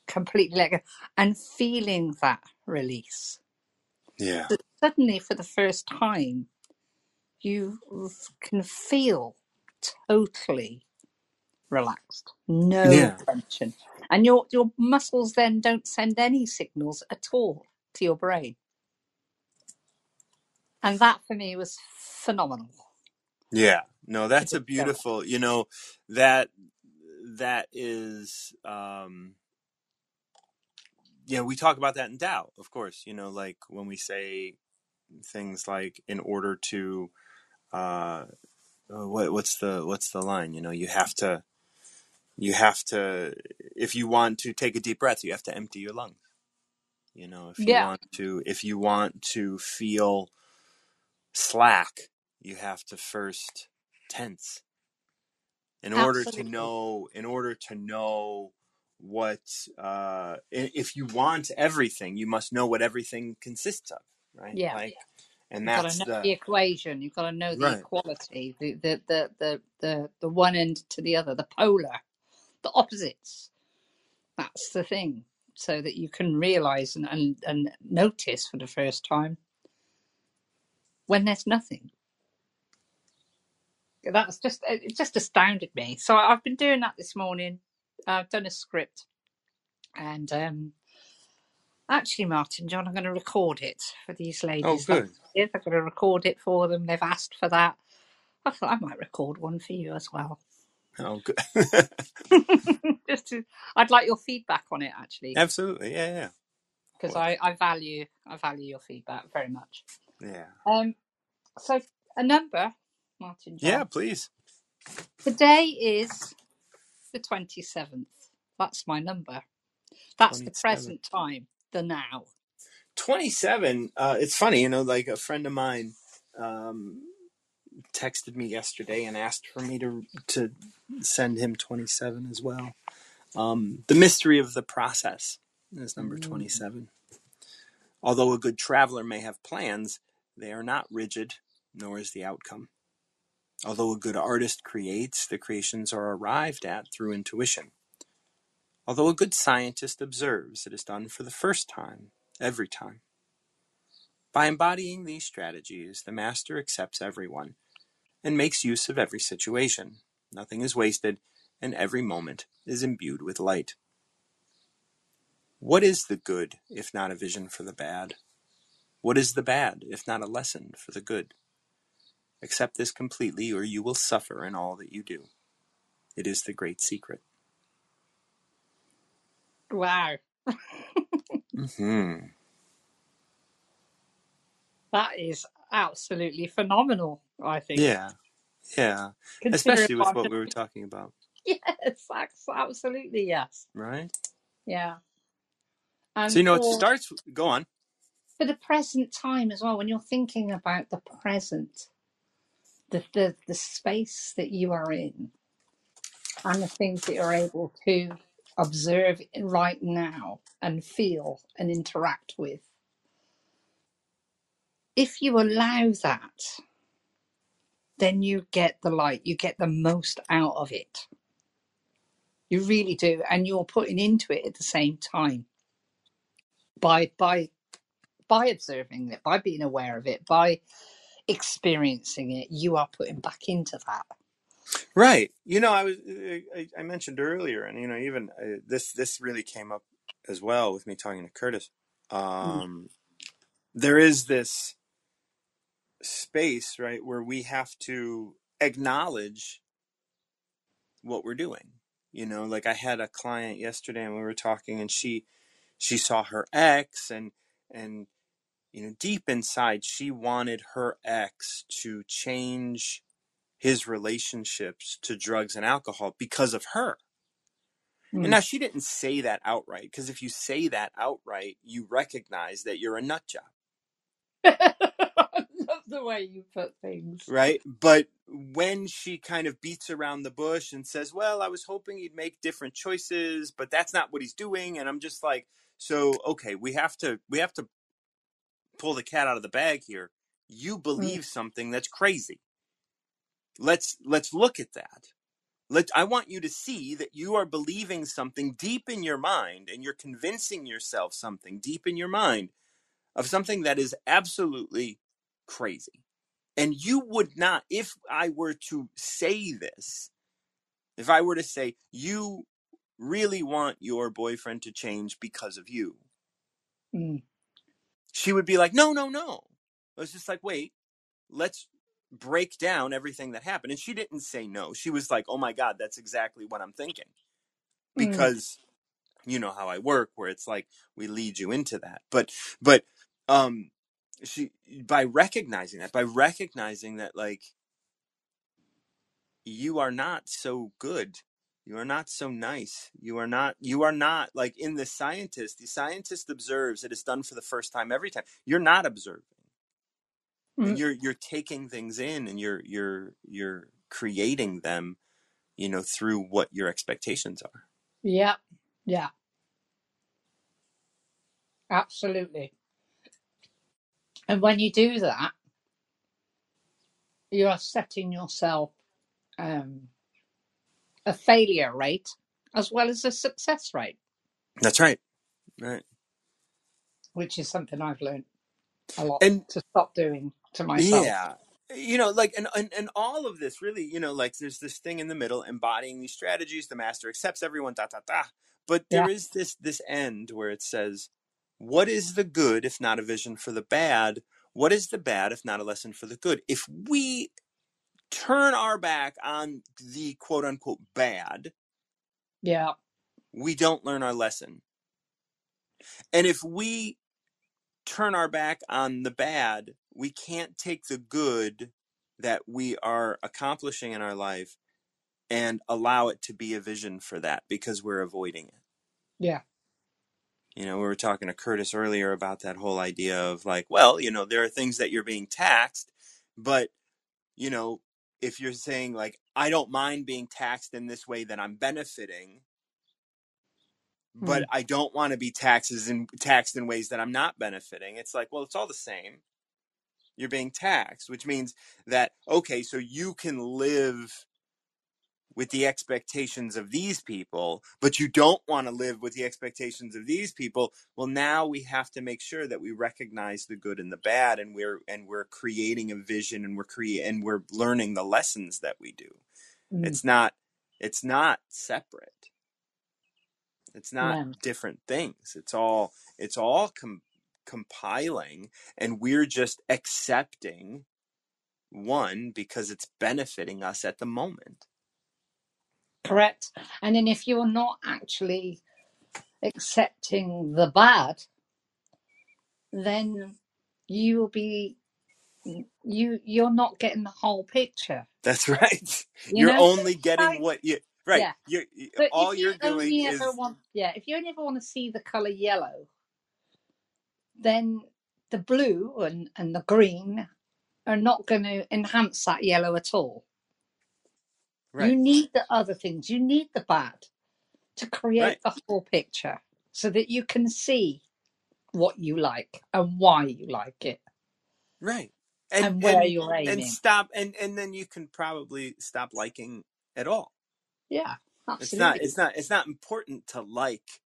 Completely let go. And feeling that release. Yeah. So suddenly, for the first time, you can feel totally relaxed. No yeah. tension. And your, your muscles then don't send any signals at all to your brain. And that for me was phenomenal. Yeah, no, that's a beautiful, you know, that, that is, um, yeah, we talk about that in Tao, of course, you know, like when we say things like in order to, uh, what, what's the what's the line? You know, you have to, you have to, if you want to take a deep breath, you have to empty your lungs. You know, if you yeah. want to, if you want to feel slack, you have to first tense. In Absolutely. order to know, in order to know what, uh, if you want everything, you must know what everything consists of, right? Yeah. Like, yeah. And that's you've got to know the, the equation. You've got to know the right. equality, the, the, the, the, the, the one end to the other, the polar, the opposites. That's the thing. So that you can realize and, and, and notice for the first time when there's nothing. That's just, it just astounded me. So I've been doing that this morning. I've done a script, and um, actually, Martin John, I'm going to record it for these ladies. Oh, good. I'm going to record it for them. They've asked for that. I thought I might record one for you as well. Oh, good. Just to, I'd like your feedback on it, actually. Absolutely, yeah, yeah. Because I, I value, I value your feedback very much. Yeah. Um. So a number. Martin John. Yeah, please. Today is the twenty-seventh. That's my number. That's the present time, the now. twenty-seven. Uh, it's funny, you know, like a friend of mine um, texted me yesterday and asked for me to to send him twenty-seven as well. Um, the mystery of the process is number twenty-seven. Mm. Although a good traveler may have plans, they are not rigid, nor is the outcome. Although a good artist creates, the creations are arrived at through intuition. Although a good scientist observes, it is done for the first time, every time. By embodying these strategies, the master accepts everyone and makes use of every situation. Nothing is wasted, and every moment is imbued with light. What is the good, if not a vision for the bad? What is the bad, if not a lesson for the good? Accept this completely, or you will suffer in all that you do. It is the great secret. Wow. Mm-hmm. That is absolutely phenomenal, I think. Yeah, yeah. Consider Especially with what we were talking about. Yes, absolutely, yes. Right? Yeah. And so, you know, for... it starts... Go on. For the present time as well, when you're thinking about the present... The, the the space that you are in and the things that you're able to observe right now and feel and interact with. If you allow that, then you get the light, you get the most out of it. You really do. And you're putting into it at the same time by by by observing it, by being aware of it, by experiencing it. You are putting back into that, right? You know, I was I, I mentioned earlier, and you know, even uh, this this really came up as well with me talking to Curtis. Um, mm. There is this space, right, where we have to acknowledge what we're doing. You know, like I had a client yesterday, and we were talking, and she she saw her ex, and and. You know, deep inside, she wanted her ex to change his relationships to drugs and alcohol because of her. Mm. And now she didn't say that outright, because if you say that outright, you recognize that you're a nut job. I love the way you put things. Right? But when she kind of beats around the bush and says, well, I was hoping he'd make different choices, but that's not what he's doing. And I'm just like, so, okay, we have to, we have to, pull the cat out of the bag here. You believe something that's crazy. Let's let's look at that. Let I want you to see that you are believing something deep in your mind, and you're convincing yourself something deep in your mind of something that is absolutely crazy. And you would not, if I were to say this, if I were to say, you really want your boyfriend to change because of you. Mm. She would be like, no, no, no. I was just like, wait, let's break down everything that happened. And she didn't say no. She was like, oh, my God, that's exactly what I'm thinking. Because mm. you know how I work, where it's like we lead you into that. But but um, she by recognizing that, by recognizing that, like, you are not so good. You are not so nice. You are not, you are not like in the scientist, the scientist observes it is done for the first time every time. You're not observing. Mm. You're, you're taking things in and you're, you're, you're creating them, you know, through what your expectations are. Yeah. Yeah. Absolutely. And when you do that, you are setting yourself um, a failure rate as well as a success rate. That's right. Right. Which is something I've learned a lot and, to stop doing to myself. Yeah. You know, like, and, and, and all of this really, you know, like there's this thing in the middle, embodying these strategies, the master accepts everyone, da, da, da. But there yeah. is this, this end where it says, what is the good, if not a vision for the bad? What is the bad, if not a lesson for the good? If we turn our back on the quote unquote bad, yeah, we don't learn our lesson. And if we turn our back on the bad, we can't take the good that we are accomplishing in our life and allow it to be a vision for that because we're avoiding it. Yeah. You know, we were talking to Curtis earlier about that whole idea of like, well, you know, there are things that you're being taxed, but, you know, if you're saying like, I don't mind being taxed in this way that I'm benefiting, mm. but I don't want to be taxes in, taxed in ways that I'm not benefiting. It's like, well, it's all the same. You're being taxed, which means that, okay, so you can live with the expectations of these people, but you don't want to live with the expectations of these people. Well, now we have to make sure that we recognize the good and the bad, and we're, and we're creating a vision, and we're creating, and we're learning the lessons that we do. Mm. It's not, it's not separate. It's not yeah. different things. It's all, it's all com- compiling, and we're just accepting one because it's benefiting us at the moment. Correct. And then if you're not actually accepting the bad, then you will be, you, you're not getting the whole picture. That's right. You you're know? only getting like, what you, right. Yeah. You're, but all you you're doing is. Want, yeah. If you only ever want to see the color yellow, then the blue and, and the green are not going to enhance that yellow at all. Right. You need the other things. You need the bad to create right. the whole picture so that you can see what you like and why you like it. Right. And, and where and, you're aiming. And stop. And, and then you can probably stop liking at all. Yeah. Absolutely. It's not, it's not, it's not important to like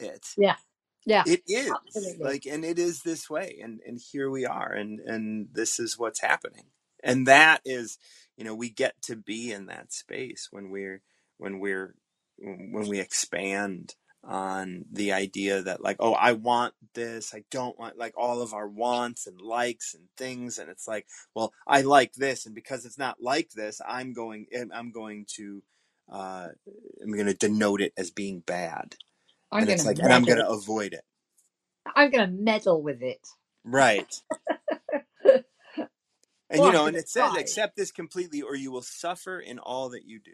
it. Yeah. Yeah. It is absolutely. Like, and it is this way. And, and here we are. And, and this is what's happening. And that is, you know, we get to be in that space when we're, when we're, when we expand on the idea that like, oh, I want this. I don't want like all of our wants and likes and things. And it's like, well, I like this. And because it's not like this, I'm going, I'm going to, uh, I'm going to denote it as being bad. I'm and it's like, and I'm going to avoid it. I'm going to meddle with it. Right. And, well, you know, and it says, accept this completely or you will suffer in all that you do.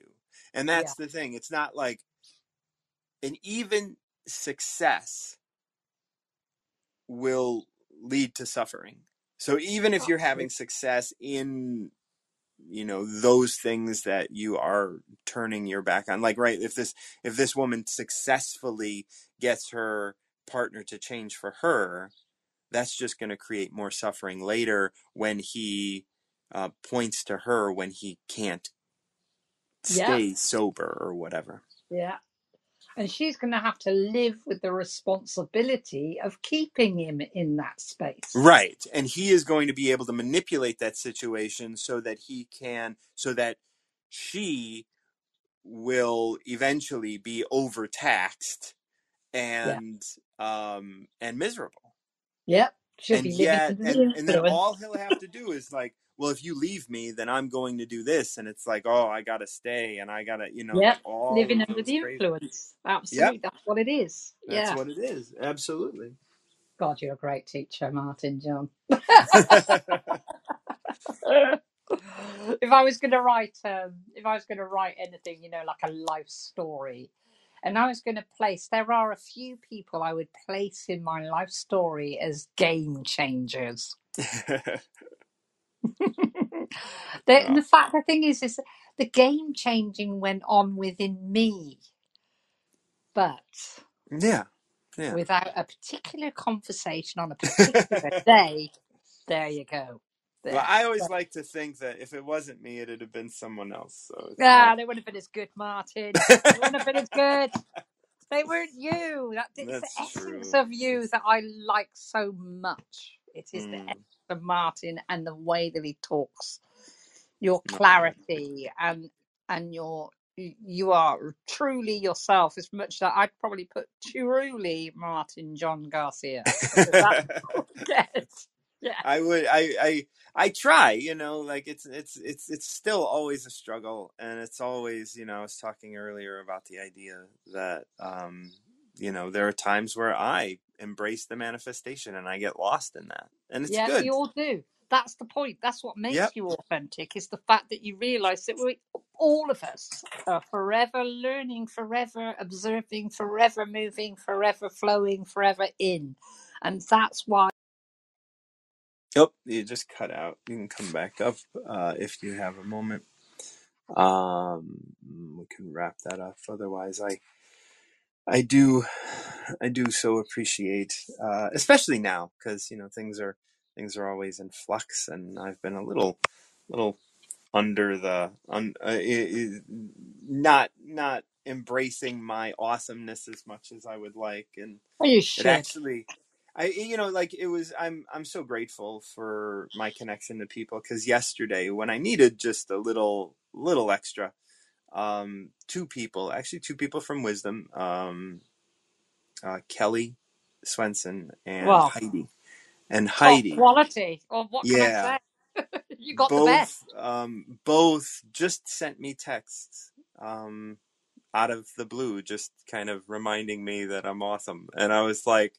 And that's yeah. the thing. It's not like, and even success will lead to suffering. So even if you're having success in, you know, those things that you are turning your back on, like, right, if this, if this woman successfully gets her partner to change for her, that's just going to create more suffering later when he uh, points to her when he can't stay yeah. sober or whatever. Yeah. And she's going to have to live with the responsibility of keeping him in that space. Right. And he is going to be able to manipulate that situation so that he can, so that she will eventually be overtaxed and, yeah. um, and miserable. Yep. And yet, and, and then all he'll have to do is like, well, if you leave me, then I'm going to do this. And it's like, oh, I got to stay and I got to, you know, yep. all living under the influence. Absolutely. Yep. That's what it is. That's yeah. what it is. Absolutely. God, you're a great teacher, Martin John. If I was going to write, um, if I was going to write anything, you know, like a life story, and I was going to place, there are a few people I would place in my life story as game changers. the, wow. the fact, the thing is, is the game changing went on within me, but yeah, yeah. without a particular conversation on a particular day, there you go. There. Well, I always but, like to think that if it wasn't me, it'd have been someone else. So yeah, like... they wouldn't have been as good, Martin. They wouldn't have been as good. They weren't you. That, it's That's the essence true. of you That's... that I like so much. It is mm. the essence of Martin and the way that he talks. Your clarity mm. and and your you are truly yourself. As much that I'd probably put truly Martin John Garcia. Yes. Yeah. I would, I, I, I try, you know, like it's, it's, it's, it's still always a struggle, and it's always, you know, I was talking earlier about the idea that, um, you know, there are times where I embrace the manifestation and I get lost in that, and it's yeah, good. Yeah, we all do. That's the point. That's what makes yep. you authentic, is the fact that you realize that we, all of us, are forever learning, forever observing, forever moving, forever flowing, forever in, and that's why. Nope, oh, you just cut out. You can come back up uh, if you have a moment. Um, we can wrap that up. Otherwise, I, I do, I do so appreciate, uh, especially now, because you know things are things are always in flux, and I've been a little, little under the un, uh, not not embracing my awesomeness as much as I would like, and Are you sure? it actually. I, you know, like it was, I'm, I'm so grateful for my connection to people, because yesterday when I needed just a little, little extra, um, two people, actually two people from Wisdom, um, uh, Kelly Swenson and wow. Heidi and Heidi Top quality. Or what can yeah. I say? You got both, the best. Um, both just sent me texts, um, out of the blue, just kind of reminding me that I'm awesome. And I was like,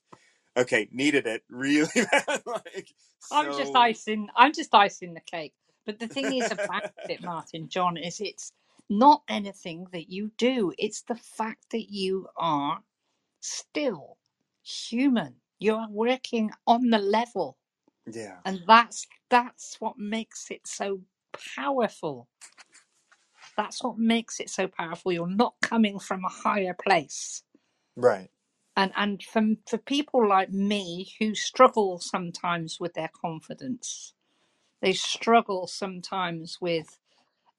okay, needed it really bad. Like, so... I'm just icing. I'm just icing the cake. But the thing is about it, Martin John, is it's not anything that you do. It's the fact that you are still human. You are working on the level. Yeah. And that's that's what makes it so powerful. That's what makes it so powerful. You're not coming from a higher place. Right. And and for, for people like me who struggle sometimes with their confidence, they struggle sometimes with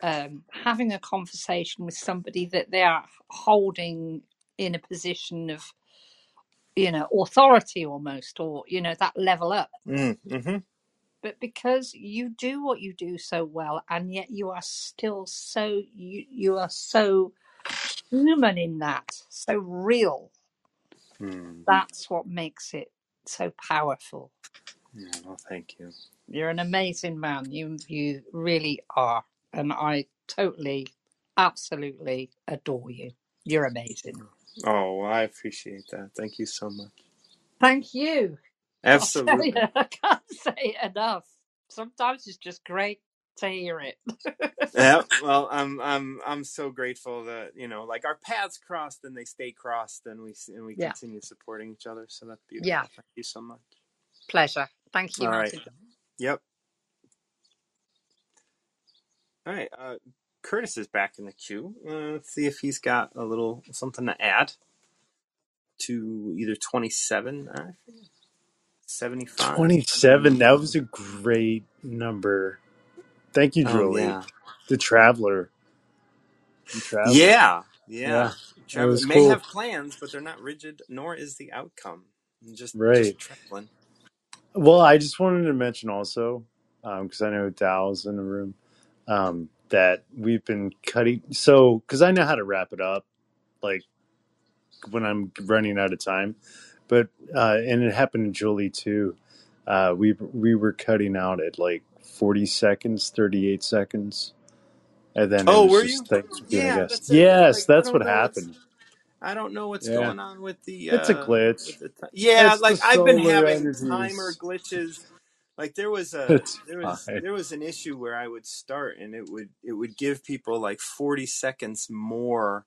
um, having a conversation with somebody that they are holding in a position of, you know, authority almost, or, you know, that level up. Mm-hmm. But because you do what you do so well, and yet you are still so, you, you are so human in that, so real. Hmm. That's what makes it so powerful. Yeah, well, thank you. You're an amazing man. You you really are, and I totally, absolutely adore you. You're amazing. Oh, I appreciate that. Thank you so much. Thank you. Absolutely. You, I can't say it enough. Sometimes it's just great to hear it. Yeah, well, I'm I'm I'm so grateful that, you know, like our paths crossed and they stay crossed, and we and we yeah. continue supporting each other. So that's beautiful. Yeah. Thank you so much. Pleasure. Thank you. All right. Yep. All right. Uh, Curtis is back in the queue. Uh, let's see if he's got a little something to add to either twenty-seven, I think, seventy-five. twenty-seven. That was a great number. Thank you, Julie. Oh, yeah. The Traveler. The Traveler. Yeah. Yeah. yeah. Travelers may cool. have plans, but they're not rigid, nor is the outcome. Just, right. just traveling. Well, I just wanted to mention also, because um, I know Tao's in the room, um, that we've been cutting. So, because I know how to wrap it up, like when I'm running out of time. But, uh, and it happened to Julie too. Uh, we we were cutting out at like, forty seconds, thirty-eight seconds, and then oh, it was were just you? Yeah, that's yes, like, that's what happened. I don't know what's yeah. going on with the. Uh, it's a glitch. The t- yeah, it's like I've been having energies. timer glitches Like there was a there was there was an issue where I would start and it would it would give people like forty seconds more,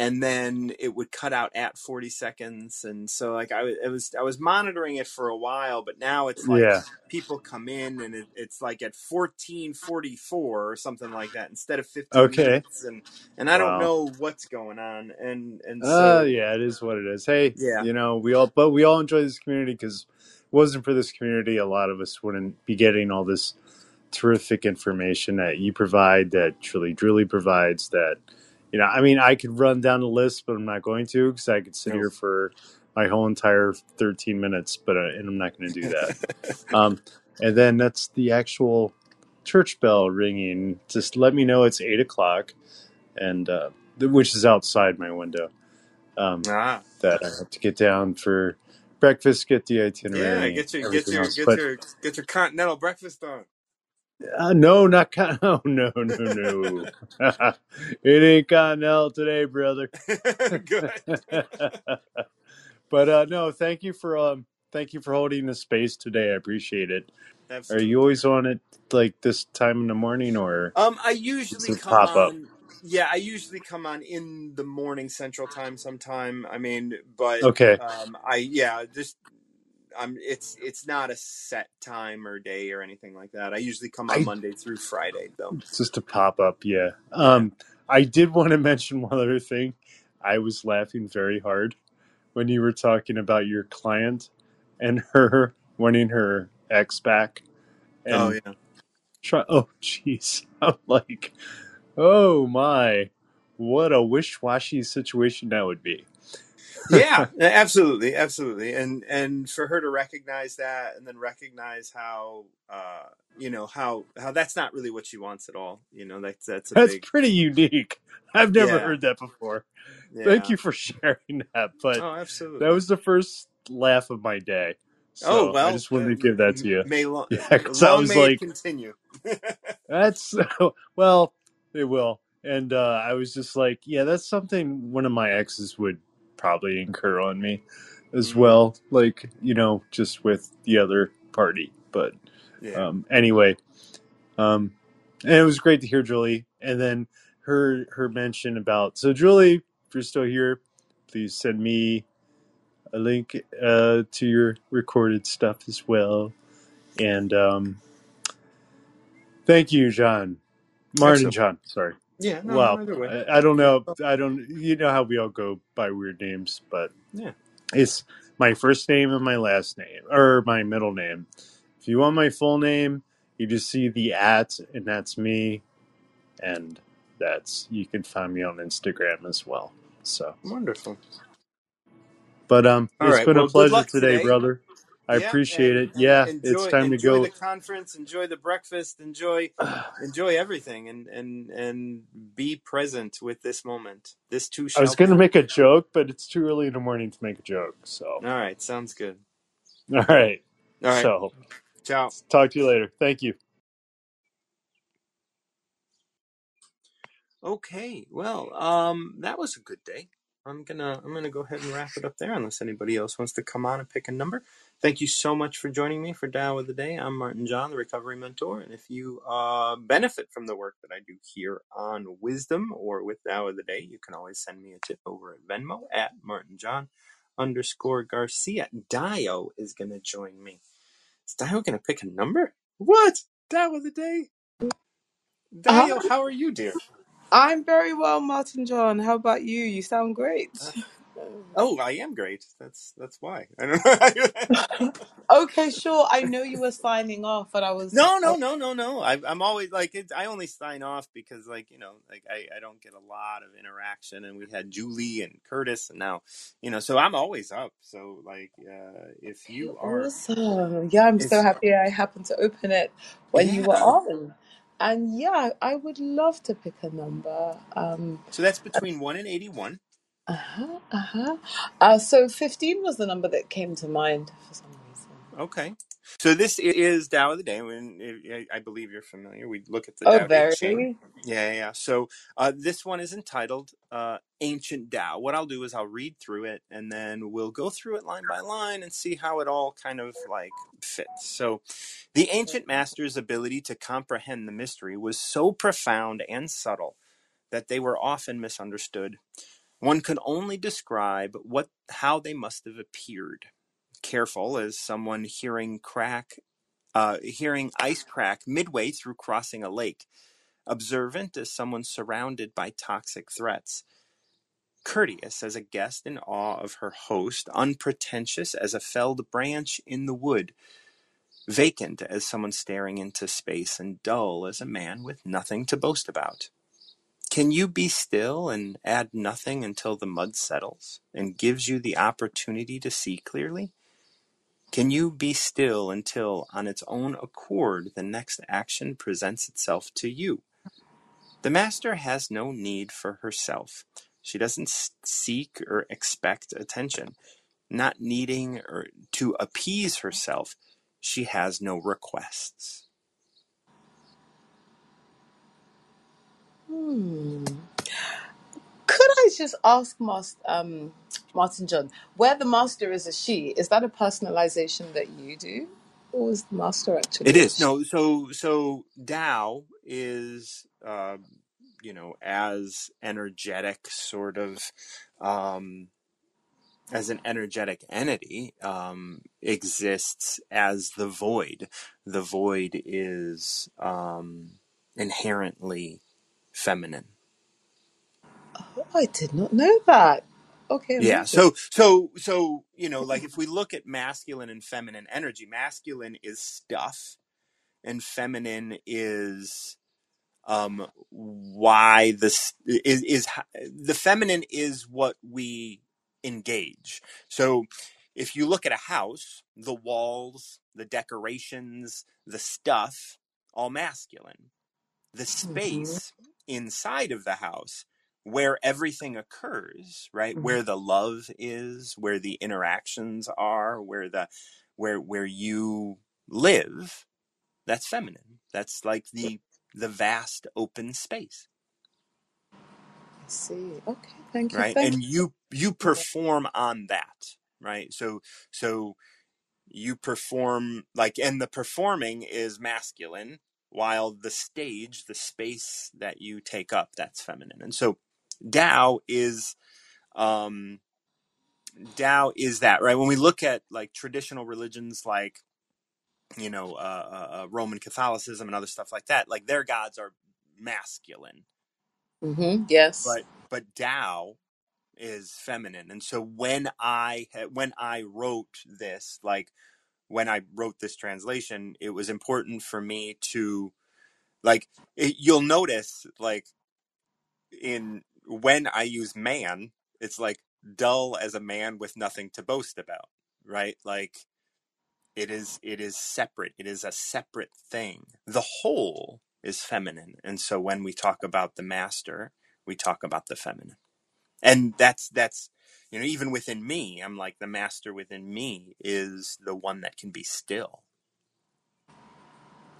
and then it would cut out at forty seconds. And so like I was, it was I was monitoring it for a while, but now it's like yeah. people come in and it, it's like at fourteen forty-four or something like that instead of fifteen okay. minutes. And, and I wow. don't know what's going on. And, and so uh, yeah, it is what it is. Hey, yeah. you know, we all, but we all enjoy this community, because if it wasn't for this community, a lot of us wouldn't be getting all this terrific information that you provide, that truly Julie provides, that, you know, I mean, I could run down the list, but I'm not going to, because I could sit no. here for my whole entire thirteen minutes, but I, and I'm not going to do that. um, and then that's the actual church bell ringing. Just let me know it's eight o'clock, and uh, which is outside my window. Um, ah. That I have to get down for breakfast. Get the itinerary. Yeah, get your get your else. get but, your get your continental breakfast on. Uh, no, not con- oh, no, no, no. It ain't Connell today, brother. Good. But uh, no, thank you for um, thank you for holding the space today. I appreciate it. Absolutely. Are you always on it like this time in the morning, or um? I usually come pop on. Up? Yeah, I usually come on in the morning Central Time sometime. I mean, but okay. Um, I yeah just. I'm, it's it's not a set time or day or anything like that. I usually come on I, Monday through Friday, though. It's just a pop-up, yeah. Um, I did want to mention one other thing. I was laughing very hard when you were talking about your client and her wanting her ex back. And oh, yeah. Try, oh, jeez. I'm like, oh, my. What a wish-washy situation that would be. Yeah, absolutely, absolutely, and and for her to recognize that, and then recognize how uh, you know how how that's not really what she wants at all. You know, that's that's a that's big... pretty unique. I've never yeah. heard that before. Yeah. Thank you for sharing that. But oh, absolutely, that was the first laugh of my day. So oh well, I just wanted uh, to give that to you. May long, yeah, because I was like, continue. That's well, it will, and uh, I was just like, yeah, that's something one of my exes would probably incur on me as well, like, you know, just with the other party. But yeah. um anyway um and it was great to hear Julie, and then her her mention about, so Julie, if you're still here, please send me a link uh to your recorded stuff as well. And um thank you, John Martin John sorry Yeah. No, well, either way. I, I don't know. I don't. You know how we all go by weird names, but yeah, it's my first name and my last name, or my middle name. If you want my full name, you just see the at, and that's me. And that's you can find me on Instagram as well. So wonderful. But um, all it's right. been well, a pleasure today, today, brother. I yeah, appreciate and, it. Yeah, enjoy, it's time to go. Enjoy the conference, enjoy the breakfast, enjoy enjoy everything, and, and and be present with this moment. This too shall I was going to make a joke, but it's too early in the morning to make a joke. So all right, sounds good. All right. All right. So, ciao. Talk to you later. Thank you. Okay. Well, um, that was a good day. I'm gonna I'm gonna go ahead and wrap it up there, unless anybody else wants to come on and pick a number. Thank you so much for joining me for Tao of the Day. I'm Martin John, the Recovery Mentor, and if you uh, benefit from the work that I do here on Wisdom or with Tao of the Day, you can always send me a tip over at Venmo at Martin John underscore Garcia. Dio is gonna join me. Is Dio gonna pick a number? What? Tao of the Day? Dio, how are you, dear? I'm very well, Martin John. How about you? You sound great. Uh, oh, I am great. That's that's why. I don't know. Okay, sure. I know you were signing off, but I was no, no, no, no, no. I, I'm always like it, I only sign off because, like, you know, like I, I don't get a lot of interaction, and we had Julie and Curtis, and now, you know, so I'm always up. So like, uh, if you are, awesome. Yeah, I'm so happy I happened to open it when yeah. you were on. And yeah, I would love to pick a number. Um, so that's between one and eighty-one. Uh-huh, uh-huh. Uh, so fifteen was the number that came to mind for some reason. Okay. So this is Tao of the Day. When I believe you're familiar, we look at the oh, Tao very. Te Ching. Yeah, yeah. So uh, this one is entitled uh, Ancient Tao. What I'll do is I'll read through it, and then we'll go through it line by line and see how it all kind of like fits. So the ancient master's ability to comprehend the mystery was so profound and subtle that they were often misunderstood. One could only describe what how they must have appeared. Careful as someone hearing crack, uh, hearing ice crack midway through crossing a lake. Observant as someone surrounded by toxic threats. Courteous as a guest in awe of her host. Unpretentious as a felled branch in the wood. Vacant as someone staring into space, and dull as a man with nothing to boast about. Can you be still and add nothing until the mud settles and gives you the opportunity to see clearly? Can you be still until, on its own accord, the next action presents itself to you? The master has no need for herself. She doesn't seek or expect attention. Not needing or to appease herself, she has no requests. Hmm. Could I just ask Master, um, Martin John, where the master is a she? Is that a personalization that you do, or is the master actually? It is no. So so Tao is uh, you know as energetic sort of um, as an energetic entity um, exists as the void. The void is um, inherently feminine. Oh, I did not know that. Okay. I'm yeah. So, so, so, you know, like if we look at masculine and feminine energy, masculine is stuff and feminine is, um, why this is, is the feminine is what we engage. So if you look at a house, the walls, the decorations, the stuff, all masculine, the space, mm-hmm. inside of the house where everything occurs, right? Mm-hmm. Where the love is, where the interactions are, where the, where, where you live, that's feminine. That's like the, the vast open space. I see. Okay. Thank you. Right. Thank and you, you perform on that, right? So, so you perform like, and the performing is masculine, while the stage, the space that you take up, that's feminine. And so Tao is, um, Tao is that, right? When we look at like traditional religions, like, you know, uh, uh, Roman Catholicism and other stuff like that, like their gods are masculine. Mm-hmm, yes. But, but Tao is feminine. And so when I, when I wrote this, like, when I wrote this translation, it was important for me to like, it, you'll notice like in when I use man, it's like dull as a man with nothing to boast about, right? Like it is, it is separate. It is a separate thing. The whole is feminine. And so when we talk about the master, we talk about the feminine. And that's, that's, you know, even within me, I'm like the master within me is the one that can be still.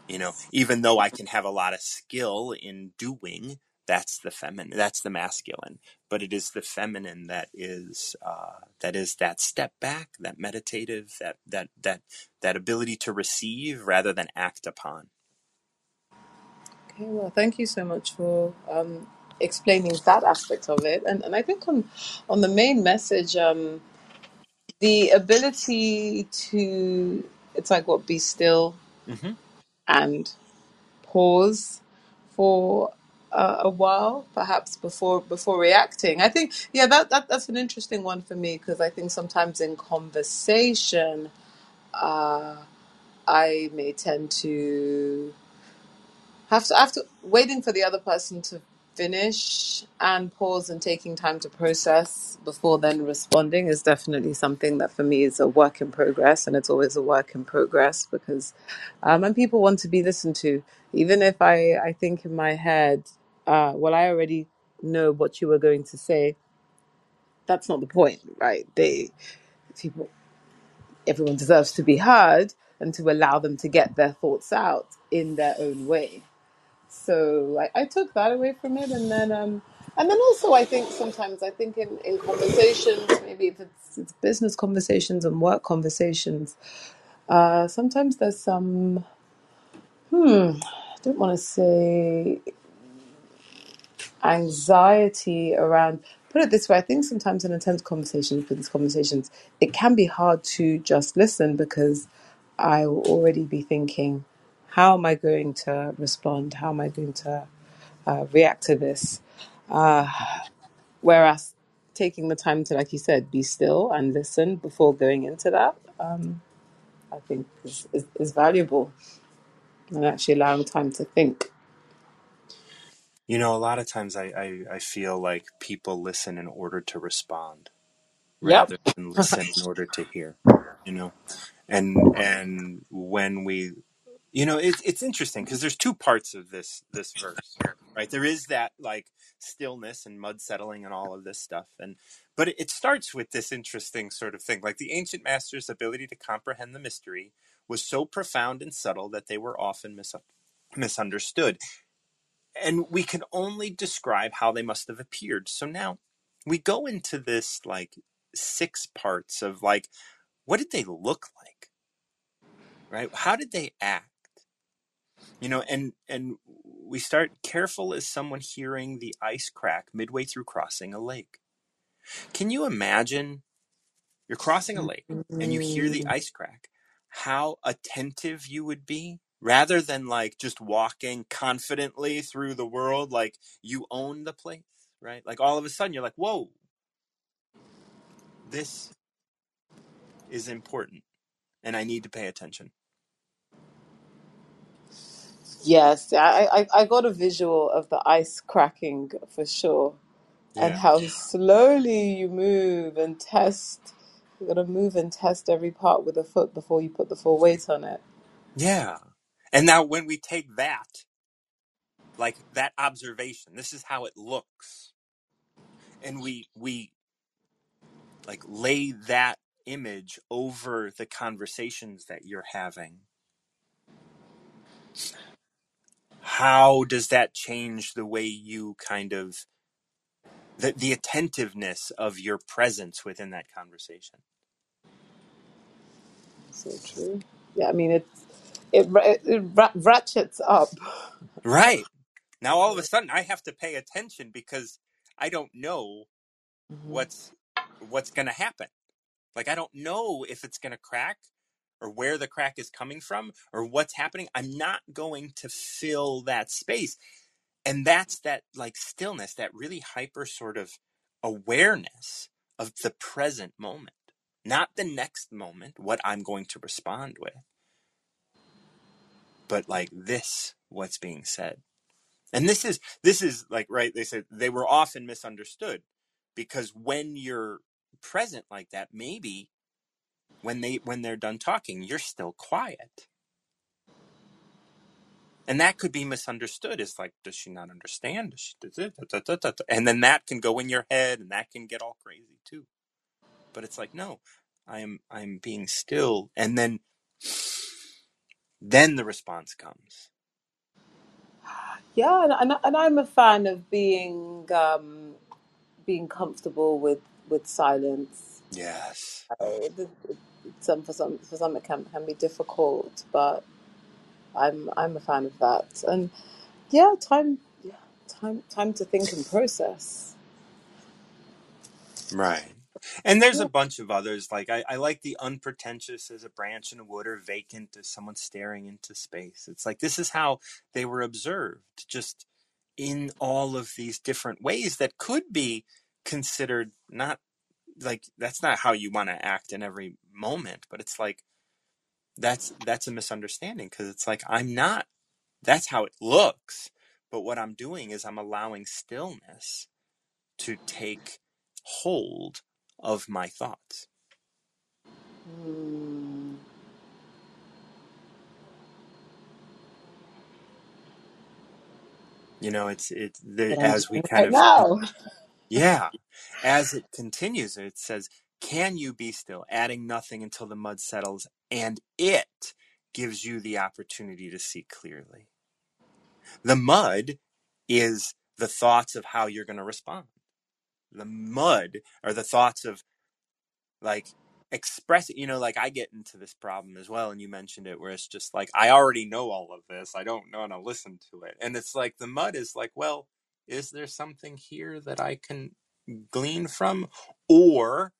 You know, even though I can have a lot of skill in doing, that's the feminine, that's the masculine. But it is the feminine that is uh, that is that step back, that meditative, that that that that ability to receive rather than act upon. Okay, well, thank you so much for. Um... explaining that aspect of it, and and I think on on the main message, um the ability to, it's like what, be still, mm-hmm. and pause for uh, a while perhaps before before reacting. I think yeah that, that that's an interesting one for me, because I think sometimes in conversation uh I may tend to have to have to waiting for the other person to finish and pause and taking time to process before then responding is definitely something that for me is a work in progress, and it's always a work in progress because um and people want to be listened to, even if I I think in my head uh well I already know what you were going to say. That's not the point, right? They people everyone deserves to be heard, and to allow them to get their thoughts out in their own way. So I, I took that away from it. And then um, and then also I think sometimes I think in, in conversations, maybe if it's, it's business conversations and work conversations, uh, sometimes there's some, hmm, I don't want to say anxiety around, put it this way, I think sometimes in intense conversations, business conversations, it can be hard to just listen because I will already be thinking, how am I going to respond? How am I going to uh, react to this? Uh, whereas taking the time to, like you said, be still and listen before going into that, um, I think is, is, is valuable, and actually allowing time to think. You know, a lot of times I, I, I feel like people listen in order to respond rather yep. than listen in order to hear, you know, and and when we, you know, it, it's interesting because there's two parts of this, this verse, right? There is that like stillness and mud settling and all of this stuff. And but it starts with this interesting sort of thing, like the ancient master's ability to comprehend the mystery was so profound and subtle that they were often mis- misunderstood. And we can only describe how they must have appeared. So now we go into this like six parts of like, what did they look like? Right? How did they act? You know, and, and we start careful as someone hearing the ice crack midway through crossing a lake. Can you imagine you're crossing a lake and you hear the ice crack, how attentive you would be? Rather than like just walking confidently through the world, like you own the place, right? Like all of a sudden you're like, whoa, this is important and I need to pay attention. Yes, I, I, I got a visual of the ice cracking for sure. Yeah. And how slowly you move and test. You're going to move and test every part with a foot before you put the full weight on it. Yeah. And now when we take that, like that observation, this is how it looks. And we, we like lay that image over the conversations that you're having. How does that change the way you kind of, the, the attentiveness of your presence within that conversation? So true. Yeah. I mean, it's, It, it, it ratchets up. Right. Now, all of a sudden, I have to pay attention because I don't know mm-hmm. what's what's going to happen. Like, I don't know if it's going to crack or where the crack is coming from or what's happening. I'm not going to fill that space. And that's that, like, stillness, that really hyper sort of awareness of the present moment, not the next moment, what I'm going to respond with. But like this, what's being said. And this is, this is like, right. They said they were often misunderstood because when you're present like that, maybe when they, when they're done talking, you're still quiet. And that could be misunderstood. It's like, does she not understand? Does she, da, da, da, da, da. And then that can go in your head and that can get all crazy too. But it's like, no, I'm, I'm being still. And then, then the response comes. Yeah, and, and I'm a fan of being um, being comfortable with, with silence. Yes. Uh, it, it, it, some for some for some it can can be difficult, but I'm I'm a fan of that. And yeah, time yeah time time to think and process. Right. And there's a bunch of others. Like I, I like the unpretentious as a branch in a wood or vacant as someone staring into space. It's like this is how they were observed, just in all of these different ways that could be considered not like that's not how you want to act in every moment. But it's like that's that's a misunderstanding because it's like I'm not. That's how it looks. But what I'm doing is I'm allowing stillness to take hold of my thoughts. Mm. You know, it's it's the, as we kind of yeah, as it continues, it says, "Can you be still, adding nothing until the mud settles, and it gives you the opportunity to see clearly. The mud is the thoughts of how you're going to respond. The mud are the thoughts of like expressing, you know, like I get into this problem as well. And you mentioned it where it's just like, I already know all of this. I don't want to listen to it. And it's like the mud is like, well, is there something here that I can glean from, or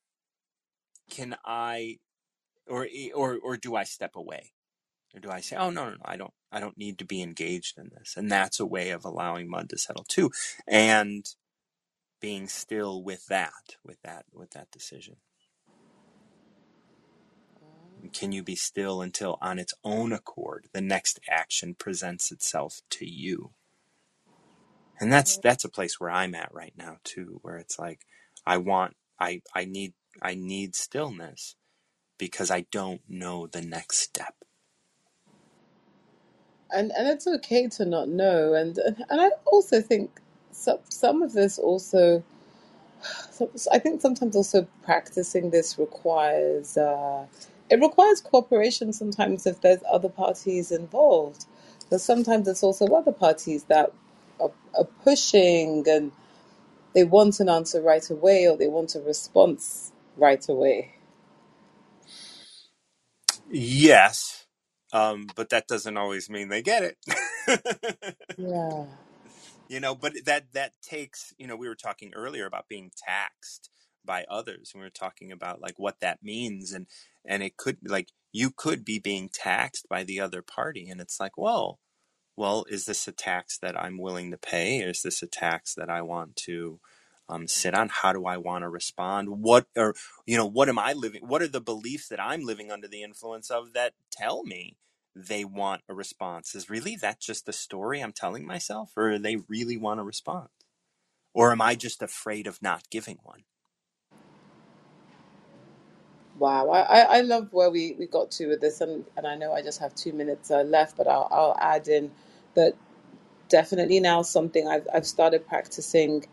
can I, or, or, or do I step away? Or do I say, oh, no, no, no, I don't, I don't need to be engaged in this. And that's a way of allowing mud to settle too. And being still with that, with that, with that decision. Can you be still until on its own accord, the next action presents itself to you? And that's, that's a place where I'm at right now too, where it's like, I want, I, I need, I need stillness because I don't know the next step. And and it's okay to not know. And and I also think some some of this also, I think sometimes also practicing this requires, uh, it requires cooperation sometimes if there's other parties involved. Because sometimes it's also other parties that are, are pushing and they want an answer right away or they want a response right away. Yes. Um, but that doesn't always mean they get it. Yeah. You know, but that, that takes, you know, we were talking earlier about being taxed by others. We were talking about like what that means. And, and it could like, you could be being taxed by the other party. And it's like, well, well, is this a tax that I'm willing to pay? Is this a tax that I want to um, sit on? How do I want to respond? What are, you know, what am I living? What are the beliefs that I'm living under the influence of that tell me they want a response? Is really that just the story I'm telling myself, or they really want a response? Or am I just afraid of not giving one? Wow. I, I love where we, we got to with this. And, and I know I just have two minutes uh, left, but I'll, I'll add in that definitely now something I've, I've started practicing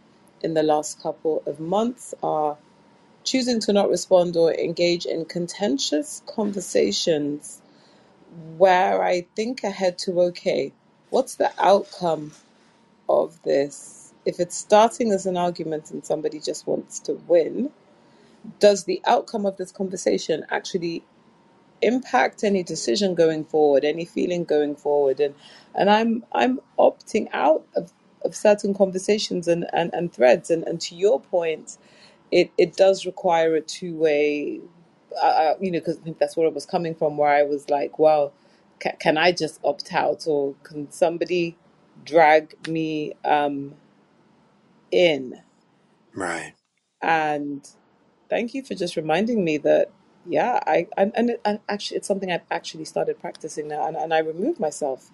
in the last couple of months are choosing to not respond or engage in contentious conversations where I think ahead to, okay, what's the outcome of this? If it's starting as an argument and somebody just wants to win, does the outcome of this conversation actually impact any decision going forward, any feeling going forward? And and I'm I'm opting out of of certain conversations and, and, and threads. And, and to your point, it, it does require a two-way, uh, you know, because I think that's where it was coming from, where I was like, well, ca- can I just opt out, or can somebody drag me um, in? Right. And thank you for just reminding me that, yeah, I, I and, it, and actually it's something I've actually started practicing now, and, and I removed myself.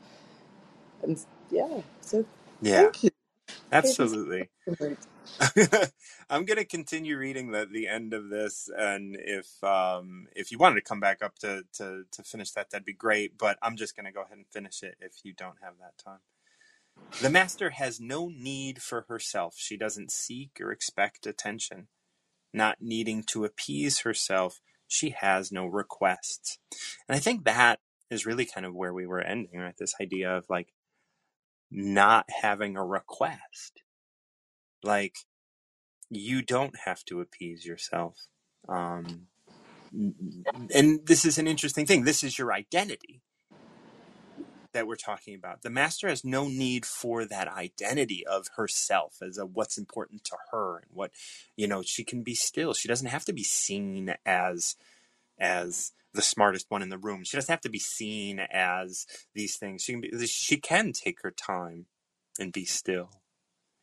And yeah, so yeah, absolutely. I'm going to continue reading the, the end of this. And if um, if you wanted to come back up to, to, to finish that, that'd be great. But I'm just going to go ahead and finish it if you don't have that time. The master has no need for herself. She doesn't seek or expect attention. Not needing to appease herself, she has no requests. And I think that is really kind of where we were ending, right? This idea of like, not having a request. Like, you don't have to appease yourself. Um, and this is an interesting thing. This is your identity that we're talking about. The master has no need for that identity of herself as of what's important to her and what, you know, she can be still. She doesn't have to be seen as, as, the smartest one in the room. She doesn't have to be seen as these things. She can be, she can take her time and be still,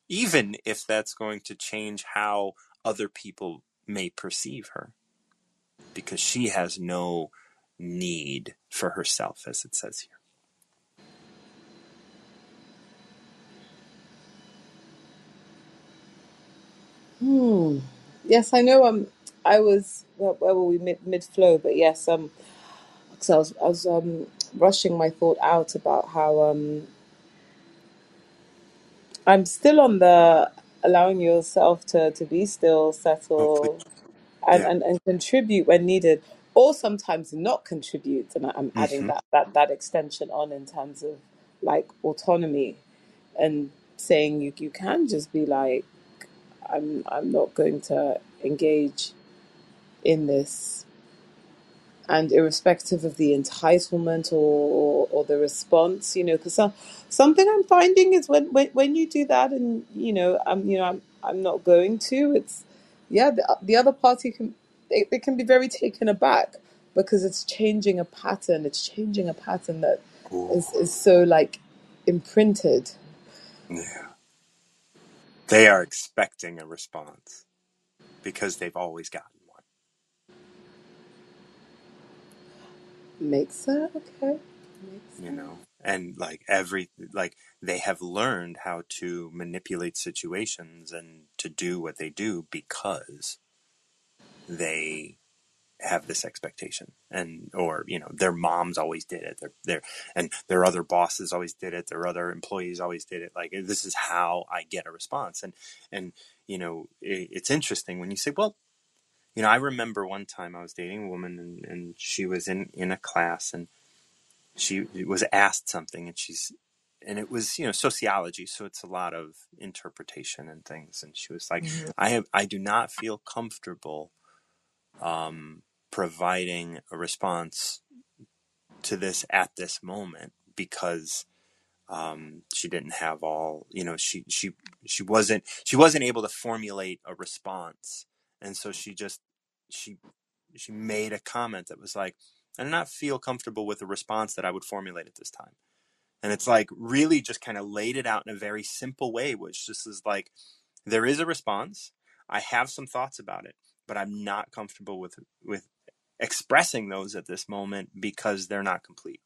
even if that's going to change how other people may perceive her, because she has no need for herself, as it says here. Hmm. Yes, I know. Um, I was, well, where were we, mid, mid-flow, but yes, um, so I was, I was um, rushing my thought out about how um, I'm still on the allowing yourself to, to be still, settle, and, yeah. and, and contribute when needed. or sometimes not contribute. And I'm adding mm-hmm. that, that, that extension on in terms of like autonomy and saying you, you can just be like, I'm I'm not going to engage in this. And irrespective of the entitlement or, or, or the response, you know, because some, something I'm finding is when, when when you do that, and you know, I'm you know I'm I'm not going to. It's yeah, the, the other party can they, they can be very taken aback because it's changing a pattern. It's changing a pattern that Ooh. is is so like imprinted. Yeah, they are expecting a response because they've always gotten. Makes sense. Okay. Makes sense. You know, and like every, like they have learned how to manipulate situations and to do what they do because they have this expectation, and, or, you know, their moms always did it. Their, their, and their other bosses always did it. Their other employees always did it. Like, this is how I get a response. And, and, you know, it, it's interesting when you say, well, you know, I remember one time I was dating a woman, and, and she was in, in a class, and she was asked something, and she's, and it was, you know, sociology. So it's a lot of interpretation and things. And she was like, mm-hmm. I have, I do not feel comfortable um, providing a response to this at this moment, because um, she didn't have all, you know, she, she, she wasn't, she wasn't able to formulate a response. And so she just, She she made a comment that was like, I do not feel comfortable with a response that I would formulate at this time. And it's like really just kind of laid it out in a very simple way, which just is like, there is a response. I have some thoughts about it, but I'm not comfortable with with expressing those at this moment because they're not complete.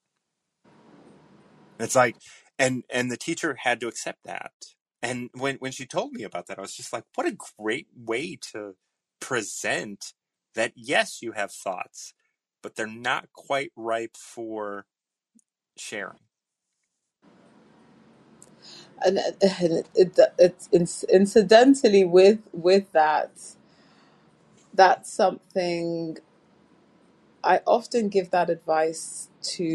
It's like, and and the teacher had to accept that. And when, when she told me about that, I was just like, what a great way to present that, yes, you have thoughts, but they're not quite ripe for sharing. And, and it, it, it, it's incidentally with with that, that's something I often give that advice to.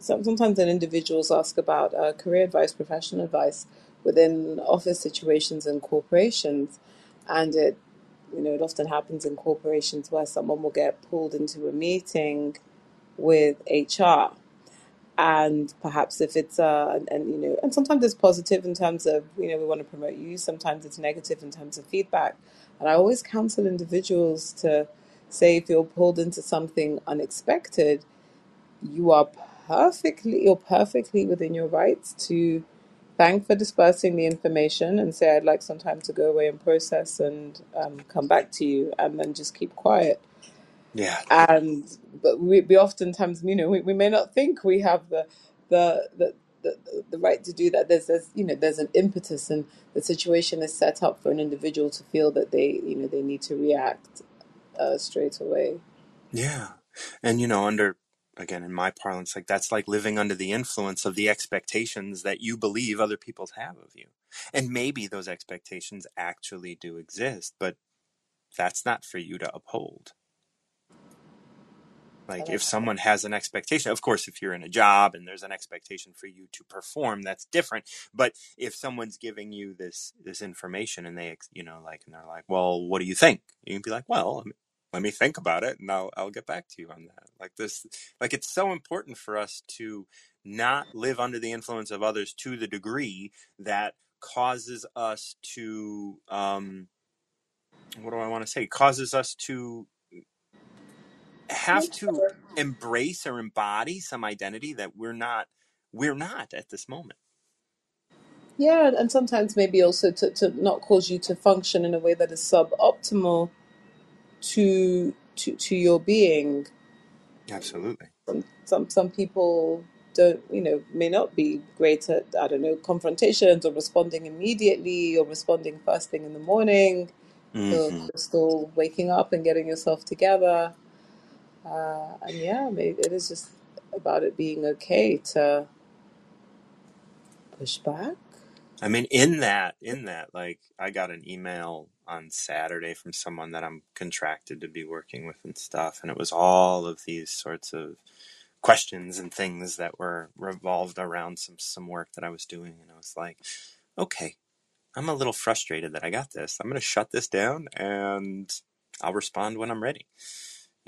Sometimes when individuals ask about uh, career advice, professional advice within office situations and corporations, and it. You know, it often happens in corporations where someone will get pulled into a meeting with H R, and perhaps if it's uh, and, and you know, and sometimes it's positive in terms of, you know, we want to promote you. Sometimes it's negative in terms of feedback. And I always counsel individuals to say, if you're pulled into something unexpected, you are perfectly, you're perfectly within your rights to thank for dispersing the information and say, I'd like some time to go away and process and um, come back to you, and then just keep quiet. Yeah. And but we, we oftentimes, you know, we, we may not think we have the the, the the the right to do that. There's there's you know there's an impetus, and the situation is set up for an individual to feel that they you know they need to react uh, straight away. Yeah, and you know under. Again, in my parlance, like that's like living under the influence of the expectations that you believe other people have of you. And maybe those expectations actually do exist, but that's not for you to uphold. Like if someone has an expectation, of course, if you're in a job and there's an expectation for you to perform, that's different. But if someone's giving you this, this information and they, you know, like, and they're like, well, what do you think? You can be like, well, I mean, let me think about it, and I'll, I'll get back to you on that. Like this, like it's so important for us to not live under the influence of others to the degree that causes us to, um, what do I want to say? Causes us to have to embrace or embody some identity that we're not, we're not at this moment. Yeah. And sometimes maybe also to, to not cause you to function in a way that is suboptimal to to to your being. Absolutely. Some, some some people don't, you know, may not be great at, I don't know, confrontations or responding immediately or responding first thing in the morning. Mm-hmm. So still waking up and getting yourself together. Uh, and yeah, maybe it is just about it being okay to push back. I mean, in that, in that, like, I got an email on Saturday from someone that I'm contracted to be working with and stuff. And it was all of these sorts of questions and things that were revolved around some, some work that I was doing. And I was like, okay, I'm a little frustrated that I got this. I'm going to shut this down and I'll respond when I'm ready,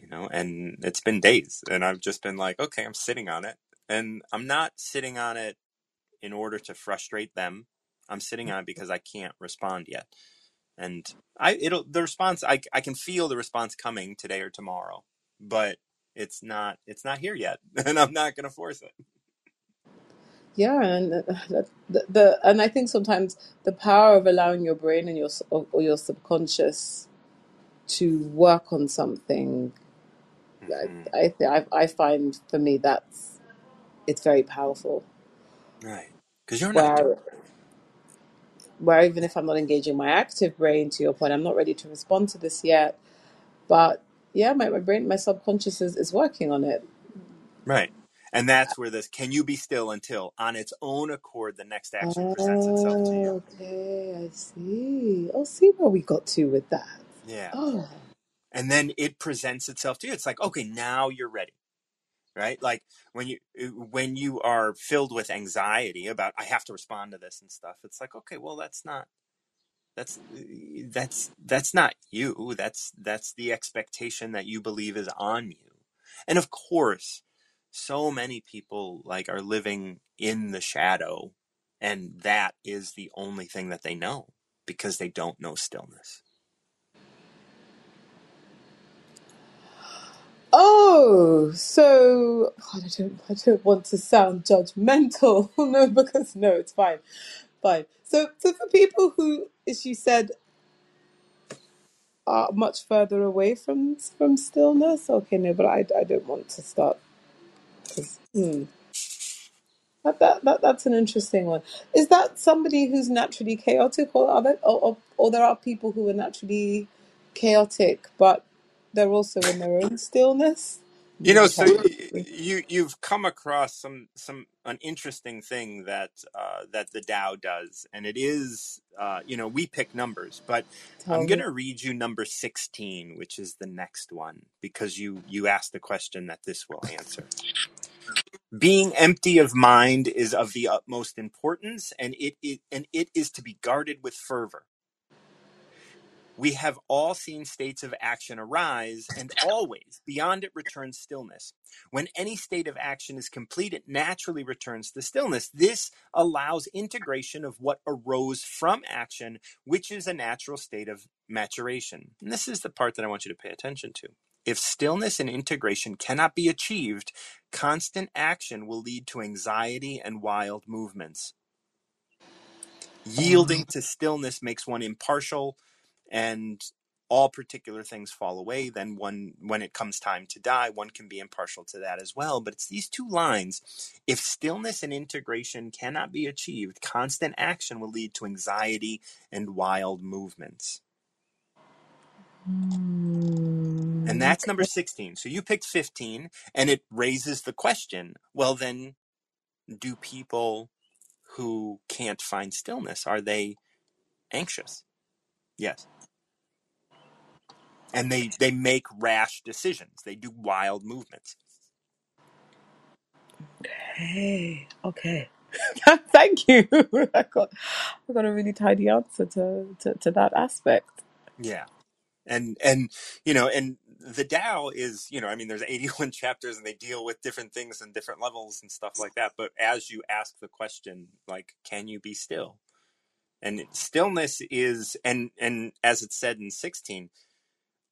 you know, and it's been days and I've just been like, okay, I'm sitting on it, and I'm not sitting on it in order to frustrate them. I'm sitting on it because I can't respond yet. And I, it'll, the response, I, I can feel the response coming today or tomorrow, but it's not, it's not here yet, and I'm not going to force it. Yeah. And the, the, the, and I think sometimes the power of allowing your brain and your, or your subconscious to work on something, mm-hmm. I, I, I find for me, that's, it's very powerful. Right. 'Cause you're not, where, where even if I'm not engaging my active brain, to your point, I'm not ready to respond to this yet, but yeah, my, my brain, my subconscious is, is working on it. Right. And that's where this, can you be still until on its own accord, the next action oh, presents itself to you. Okay, I see. I'll see where we got to with that. Yeah. Oh. And then it presents itself to you. It's like, okay, now you're ready. Right? Like when you, when you are filled with anxiety about, I have to respond to this and stuff, it's like, okay, well, that's not, that's, that's, that's not you. That's, that's the expectation that you believe is on you. And of course, so many people like are living in the shadow, and that is the only thing that they know because they don't know stillness. Oh, so God, I don't, I don't want to sound judgmental. No, because no, it's fine. Fine. So, so for people who, as you said, are much further away from, from stillness. Okay. No, but I, I don't want to start. Hmm. That, that, that, that's an interesting one. Is that somebody who's naturally chaotic, or are there, or, or, or there are people who are naturally chaotic but they're also in their own stillness? You know, so you, you've come across some some an interesting thing that uh, that the Tao does, and it is uh, you know, we pick numbers, but Tell I'm going to read you number sixteen, which is the next one, because you you asked the question that this will answer. Being empty of mind is of the utmost importance, and it, it and it is to be guarded with fervor. We have all seen states of action arise, and always beyond it returns stillness. When any state of action is complete, it naturally returns to stillness. This allows integration of what arose from action, which is a natural state of maturation. And this is the part that I want you to pay attention to. If stillness and integration cannot be achieved, constant action will lead to anxiety and wild movements. Yielding to stillness makes one impartial, and all particular things fall away. Then one, when it comes time to die, one can be impartial to that as well. But it's these two lines. If stillness and integration cannot be achieved, constant action will lead to anxiety and wild movements. And that's number sixteen. So you picked fifteen, and it raises the question, well, then do people who can't find stillness, are they anxious? Yes. And they, they make rash decisions. They do wild movements. Okay. Okay. Thank you. I got, I got a really tidy answer to, to, to that aspect. Yeah. And, and, you know, and the Tao is, you know, I mean, there's eighty-one chapters, and they deal with different things and different levels and stuff like that. But as you ask the question, like, can you be still? And stillness is, and, and as it said in sixteen,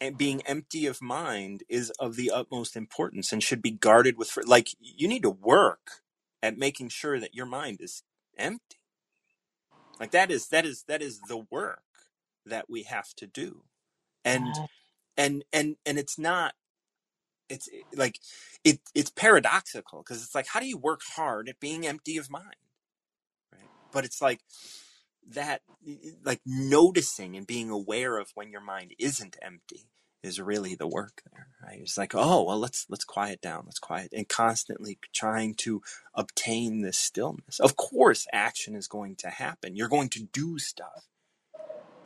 and being empty of mind is of the utmost importance and should be guarded with, like, you need to work at making sure that your mind is empty. Like that is, that is, that is the work that we have to do. And, and, and, and it's not, it's like, it, it's paradoxical, because it's like, how do you work hard at being empty of mind? Right. But it's like that, like noticing and being aware of when your mind isn't empty is really the work there, right? It's like, oh, well, let's let's quiet down, let's quiet, and constantly trying to obtain this stillness. Of course, action is going to happen. You're going to do stuff.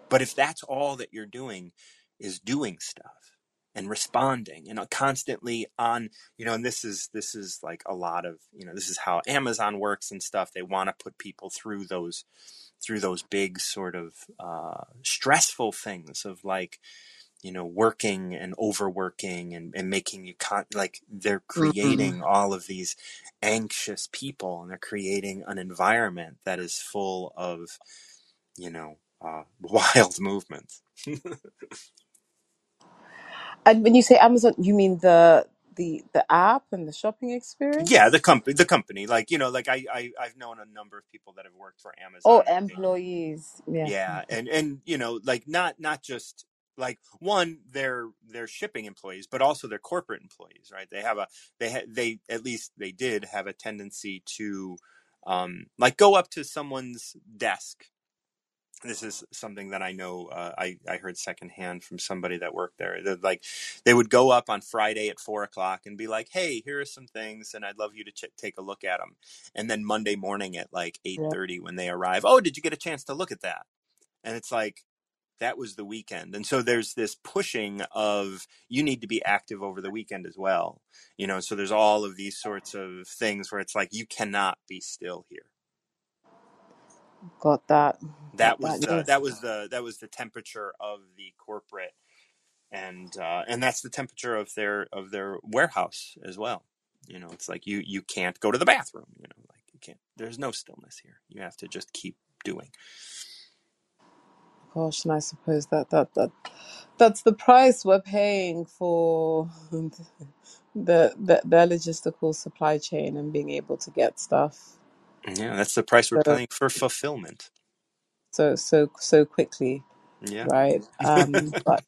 But if that's all that you're doing is doing stuff and responding, you know, constantly on, you know, and this is, this is like a lot of, you know, this is how Amazon works and stuff. They want to put people through those, through those big sort of uh, stressful things of like, you know, working and overworking and, and making you con- like they're creating mm-hmm. all of these anxious people, and they're creating an environment that is full of, you know, uh, wild movements. And when you say Amazon, you mean the, the, the app and the shopping experience? Yeah, the company, the company, like, you know, like I, I, I've known a number of people that have worked for Amazon. Oh, employees. Yeah. Yeah. And, and, you know, like not, not just, like one, they're they're shipping employees, but also they're corporate employees, right? They have a they ha- they at least they did have a tendency to um, like go up to someone's desk. This is something that I know uh, I I heard secondhand from somebody that worked there. They're like they would go up on Friday at four o'clock and be like, "Hey, here are some things, and I'd love you to ch- take a look at them." And then Monday morning at like eight thirty yeah. when they arrive, "Oh, did you get a chance to look at that?" And it's like, that was the weekend. And so there's this pushing of you need to be active over the weekend as well. You know, so there's all of these sorts of things where it's like, you cannot be still here. Got that. That Got was, that, the, yes. that was the, that was the temperature of the corporate. And, uh, and that's the temperature of their, of their warehouse as well. You know, it's like, you, you can't go to the bathroom, you know, like you can't, there's no stillness here. You have to just keep doing. Gosh, and I suppose that, that that that's the price we're paying for the the, the logistical supply chain and being able to get stuff. Yeah, that's the price we're so, paying for fulfillment. So so so quickly. Yeah. Right. Um, but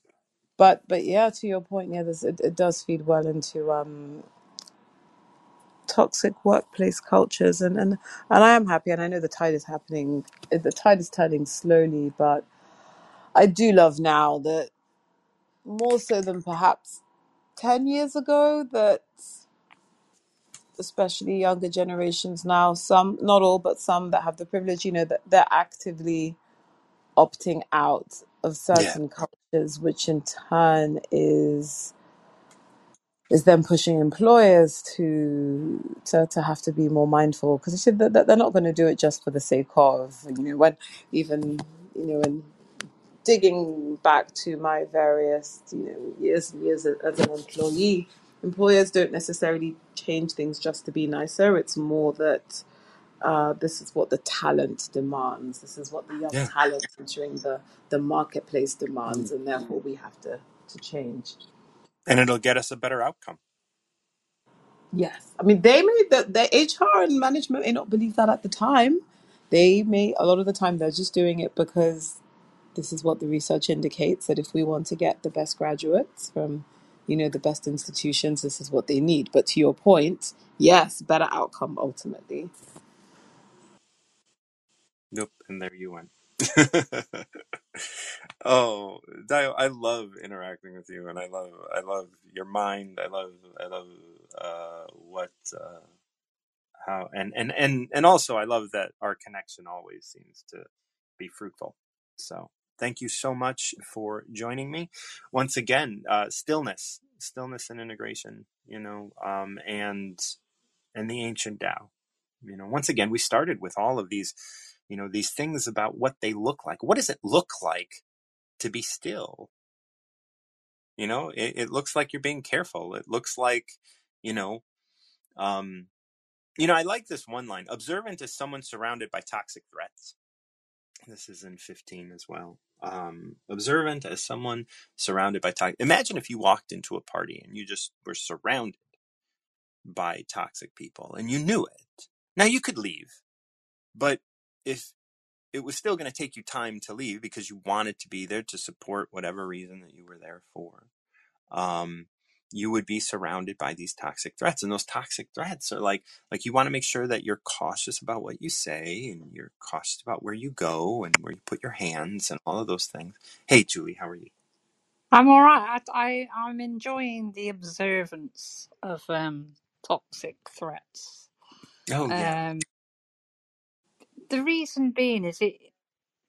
but but yeah, to your point, yeah, this it, it does feed well into um, toxic workplace cultures, and, and and I am happy, and I know the tide is happening. The tide is turning slowly, but I do love now that more so than perhaps ten years ago, that especially younger generations now, some, not all, but some that have the privilege, you know, that they're actively opting out of certain yeah. cultures, which in turn is is them pushing employers to to, to have to be more mindful, because they're not going to do it just for the sake of, you know, when even, you know, in digging back to my various, you know, years and years as an employee, employers don't necessarily change things just to be nicer. It's more that uh, this is what the talent demands. This is what the young yeah. talent entering the, the marketplace demands, and therefore we have to, to change. And it'll get us a better outcome. Yes. I mean, they may, the, the H R and management may not believe that at the time. They may, a lot of the time, they're just doing it because this is what the research indicates, that if we want to get the best graduates from, you know, the best institutions, this is what they need. But to your point, yes, better outcome ultimately. Nope, and there you went. Oh, Dio, I love interacting with you, and I love, I love your mind. I love, I love uh, what, uh, how, and, and, and, and also I love that our connection always seems to be fruitful. So. Thank you so much for joining me. Once again, uh, stillness, stillness and integration, you know, um, and and the ancient Tao. You know, once again, we started with all of these, you know, these things about what they look like. What does it look like to be still? You know, it, it looks like you're being careful. It looks like, you know, um, you know, I like this one line. Observant is someone surrounded by toxic threats. This is in fifteen as well. Um, observant as someone surrounded by toxic. Imagine if you walked into a party and you just were surrounded by toxic people and you knew it. Now you could leave, but if it was still going to take you time to leave because you wanted to be there to support whatever reason that you were there for, um, you would be surrounded by these toxic threats. And those toxic threats are like, like you want to make sure that you're cautious about what you say, and you're cautious about where you go and where you put your hands and all of those things. Hey, Julie, how are you? I'm all right. I, I, I'm enjoying the observance of um, toxic threats. Oh, yeah. Um, the reason being is it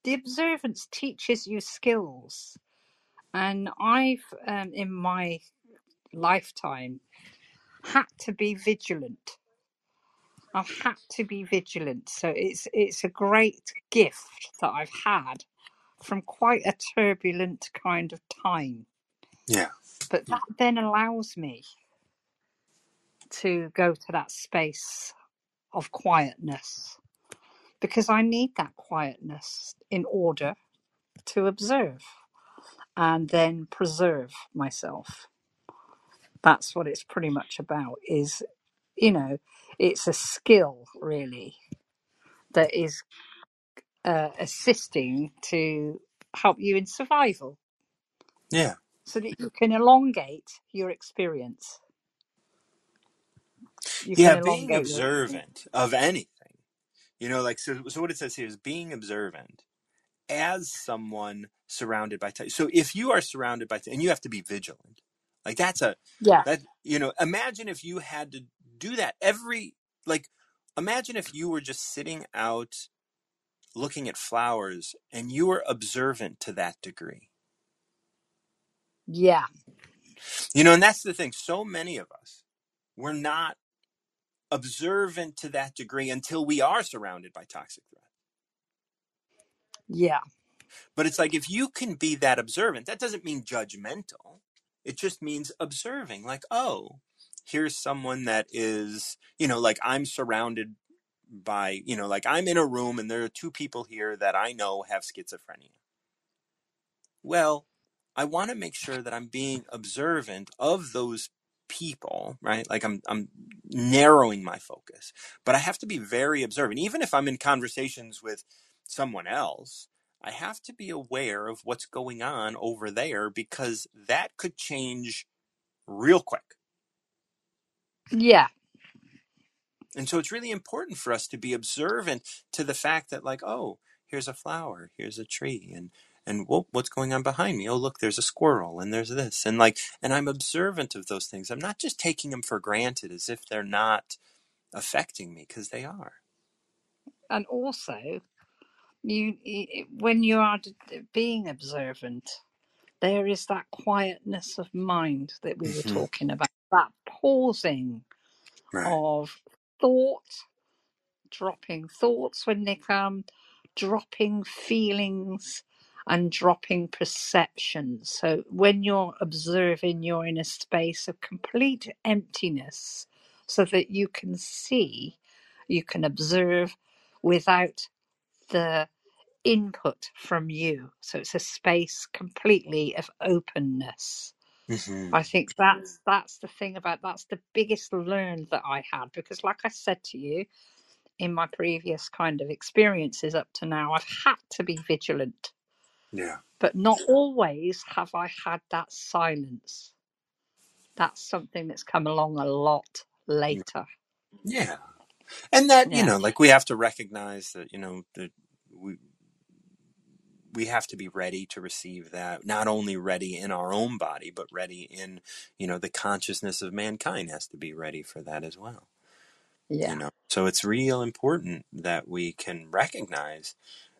the observance teaches you skills. And I've, um, in my lifetime, had to be vigilant. I've had to be vigilant. So it's it's a great gift that I've had from quite a turbulent kind of time. Yeah. But that then allows me to go to that space of quietness, because I need that quietness in order to observe and then preserve myself. That's what it's pretty much about, is, you know, it's a skill really that is uh, assisting to help you in survival. Yeah. So that you can elongate your experience. You yeah, can being observant of anything. You know, like, so, so what it says here is being observant as someone surrounded by time. So if you are surrounded by time, and you have to be vigilant. Like that's a, yeah. That, you know, imagine if you had to do that every, like, imagine if you were just sitting out looking at flowers and you were observant to that degree. Yeah. You know, and that's the thing. So many of us, we're not observant to that degree until we are surrounded by toxic threats. Yeah. But it's like, if you can be that observant, that doesn't mean judgmental. It just means observing, like, oh, here's someone that is, you know, like I'm surrounded by, you know, like I'm in a room and there are two people here that I know have schizophrenia. Well, I want to make sure that I'm being observant of those people, right? Like I'm, I'm narrowing my focus, but I have to be very observant. Even if I'm in conversations with someone else, I have to be aware of what's going on over there, because that could change real quick. Yeah. And so it's really important for us to be observant to the fact that, like, oh, here's a flower, here's a tree, and and whoa, what's going on behind me? Oh, look, there's a squirrel, and there's this, and like, and I'm observant of those things. I'm not just taking them for granted as if they're not affecting me, because they are. And also, You, when you are being observant, there is that quietness of mind that we were talking about, that pausing right. of thought, dropping thoughts when they come, dropping feelings and dropping perceptions. So when you're observing, you're in a space of complete emptiness so that you can see, you can observe without the input from you. So it's a space completely of openness. Mm-hmm. I think that's that's the thing about that's the biggest learn that I had, because like I said to you, in my previous kind of experiences up to now, I've had to be vigilant. Yeah. But not always have I had that silence. That's something that's come along a lot later. Yeah. And that, yeah. you know, like we have to recognize that, you know, that we we have to be ready to receive that, not only ready in our own body, but ready in, you know, the consciousness of mankind has to be ready for that as well. Yeah. You know, so it's real important that we can recognize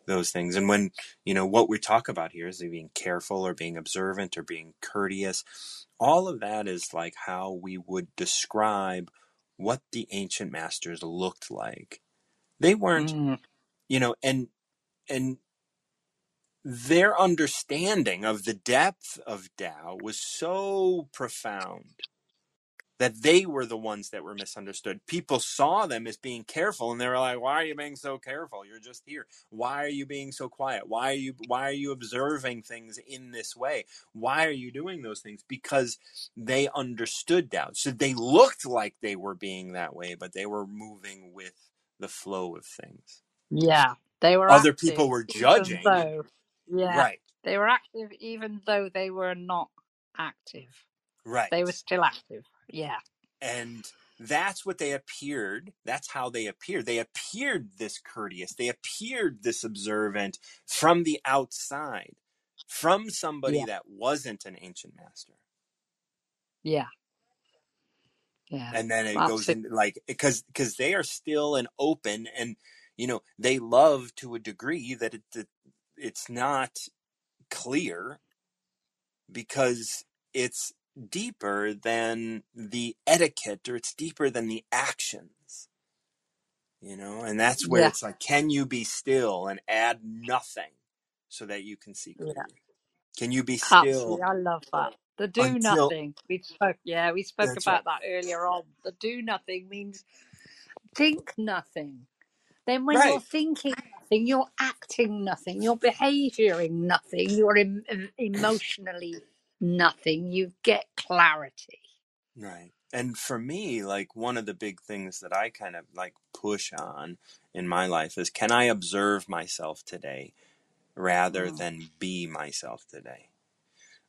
those things. And when, you know, what we talk about here is being careful or being observant or being courteous. All of that is like how we would describe what the ancient masters looked like. They weren't, mm. you know, and, and their understanding of the depth of Tao was so profound that they were the ones that were misunderstood. People saw them as being careful, and they were like, why are you being so careful? You're just here. Why are you being so quiet? Why are you, why are you observing things in this way? Why are you doing those things? Because they understood Tao. So they looked like they were being that way, but they were moving with the flow of things. Yeah. They were Other active, people were judging. Though, yeah. Right. They were active even though they were not active. Right. They were still active. Yeah. And that's what they appeared. That's how they appeared. They appeared this courteous. They appeared this observant from the outside, from somebody yeah. that wasn't an ancient master. Yeah. Yeah. And then it wow. goes in like, because, because they are still an open and, you know, they love to a degree that it, it it's not clear because it's deeper than the etiquette or it's deeper than the actions, you know, and that's where yeah. it's like, can you be still and add nothing so that you can see clearly? Yeah. Can you be still? Absolutely. I love that. The do until, nothing. We spoke, yeah, we spoke about right. that earlier on. The do nothing means think nothing. Then when right. you're thinking nothing, you're acting nothing, you're behavioring nothing, you're em- emotionally nothing, you get clarity. Right. And for me, like one of the big things that I kind of like push on in my life is, can I observe myself today rather oh. than be myself today?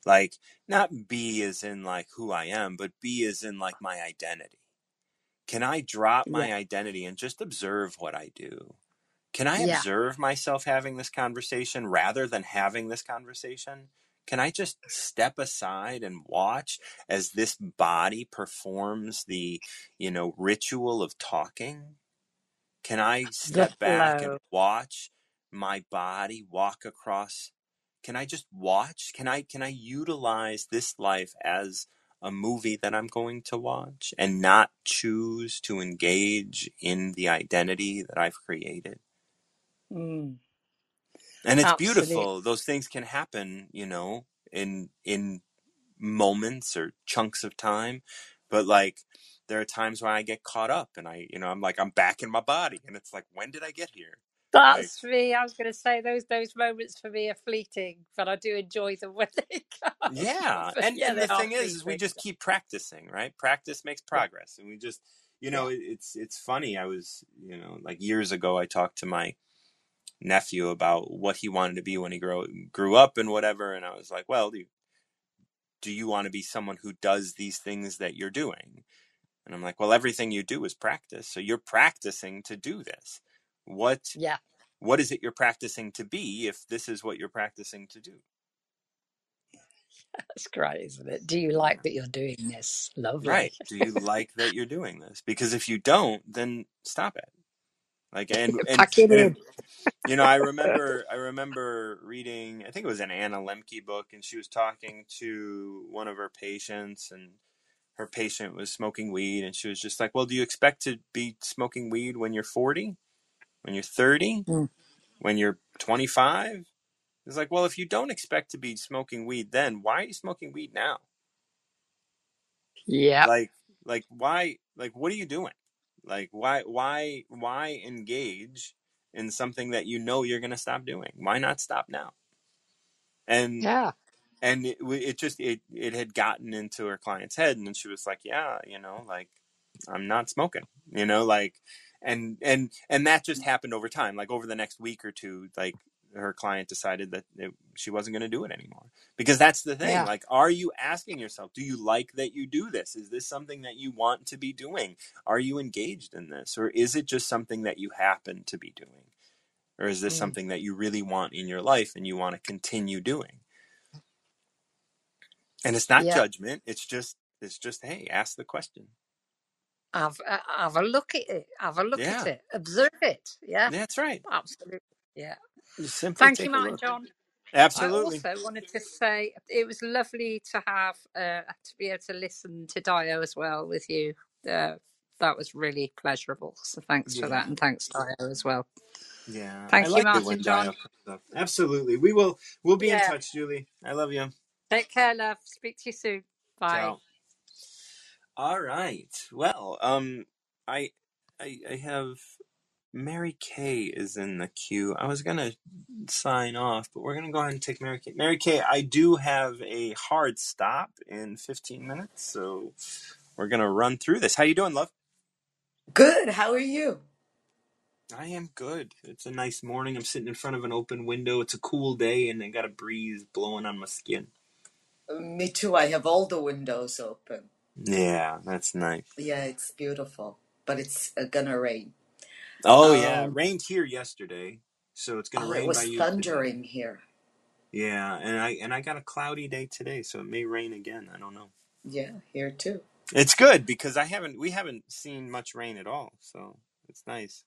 Like not be as in like who I am, but be as in like my identity. Can I drop my yeah. identity and just observe what I do? Can I yeah. observe myself having this conversation rather than having this conversation? Can I just step aside and watch as this body performs the, you know, ritual of talking? Can I step back and watch my body walk across? Can I just watch? Can I, can I utilize this life as a movie that I'm going to watch and not choose to engage in the identity that I've created? Mm. And it's Absolutely. Beautiful. Those things can happen, you know, in, in moments or chunks of time. But like, there are times when I get caught up and I, you know, I'm like, I'm back in my body. And it's like, when did I get here? That's like, me. I was going to say those, those moments for me are fleeting, but I do enjoy them when they come. Yeah. And, yeah, and the thing is, is we just keep practicing, right? Practice makes progress. Yeah. And we just, you know, yeah. it's, it's funny. I was, you know, like years ago, I talked to my nephew about what he wanted to be when he grow, grew up and whatever. And I was like, well, do you, do you want to be someone who does these things that you're doing? And I'm like, well, everything you do is practice. So you're practicing to do this. What, yeah. what is it you're practicing to be if this is what you're practicing to do? That's great, isn't it? Do you like that you're doing this? Lovely. Right. Do you like that you're doing this? Because if you don't, then stop it. Like, and, and, and you know, I remember, I remember reading, I think it was an Anna Lemke book, and she was talking to one of her patients, and her patient was smoking weed. And she was just like, well, do you expect to be smoking weed when you're forty, when you're thirty, mm. when you're twenty-five? It's like, well, if you don't expect to be smoking weed, then why are you smoking weed now? Yeah. Like, like why, like, what are you doing? Like, why, why, why engage in something that you know you're going to stop doing? Why not stop now? And, yeah. and it, it just, it, it had gotten into her client's head, and then she was like, yeah, you know, like, I'm not smoking, you know, like, and, and, and that just happened over time. Like over the next week or two, like her client decided that it, she wasn't going to do it anymore, because that's the thing. Yeah. Like, are you asking yourself, do you like that you do this? Is this something that you want to be doing? Are you engaged in this? Or is it just something that you happen to be doing? Or is this mm. something that you really want in your life and you want to continue doing? And it's not yeah. judgment. It's just, it's just, hey, ask the question. Have, uh, have a look at it. Have a look yeah. at it. Observe it. Yeah. That's right. Absolutely. Yeah. Thank you, Martin John. Absolutely. I also wanted to say it was lovely to have uh, to be able to listen to Dio as well with you. Uh, that was really pleasurable. So thanks yeah. for that, and thanks Dio as well. Yeah. Thank I you, like Martin John. Absolutely. We will. We'll be yeah. in touch, Julie. I love you. Take care, love. Speak to you soon. Bye. Ciao. All right. Well, um, I, I, I have. Mary Kay is in the queue. I was going to sign off, but we're going to go ahead and take Mary Kay. Mary Kay, I do have a hard stop in fifteen minutes, so we're going to run through this. How you doing, love? Good. How are you? I am good. It's a nice morning. I'm sitting in front of an open window. It's a cool day, and I got a breeze blowing on my skin. Me too. I have all the windows open. Yeah, that's nice. Yeah, it's beautiful, but it's going to rain. Oh, um, yeah. It rained here yesterday, so it's going to oh, rain by you. It was thundering today. Here. Yeah, and I and I got a cloudy day today, so it may rain again. I don't know. Yeah, here too. It's good because I haven't we haven't seen much rain at all, so it's nice.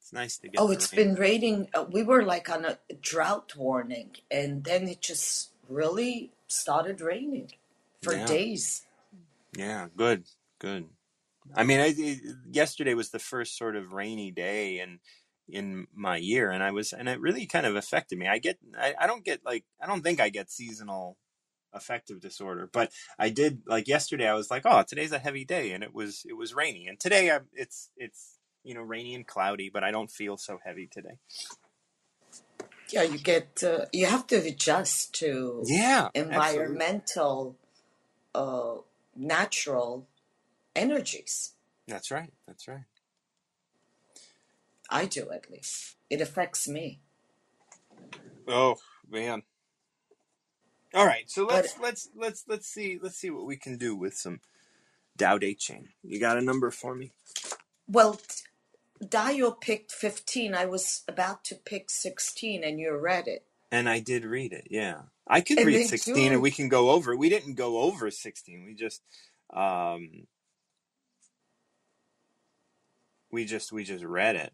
It's nice to get. Oh, it's been raining. Uh, we were like on a drought warning, and then it just really started raining for yeah. days. Yeah, good, good. I mean, I, yesterday was the first sort of rainy day in in my year, and I was, and it really kind of affected me. I get, I, I don't get like, I don't think I get seasonal affective disorder, but I did. Like yesterday, I was like, oh, today's a heavy day, and it was, it was rainy, and today I, it's, it's, you know, rainy and cloudy, but I don't feel so heavy today. Yeah, you get, uh, you have to adjust to yeah, environmental, absolutely. uh, natural energies. That's right. That's right. I do, at least. It affects me. Oh, man. All right. So let's, but, let's, let's, let's see, let's see what we can do with some Tao Te Ching. You got a number for me? Well, Dio picked fifteen. I was about to pick sixteen, and you read it. And I did read it. Yeah. I could and read sixteen do. And we can go over. We didn't go over sixteen. We just, um, we just, we just read it.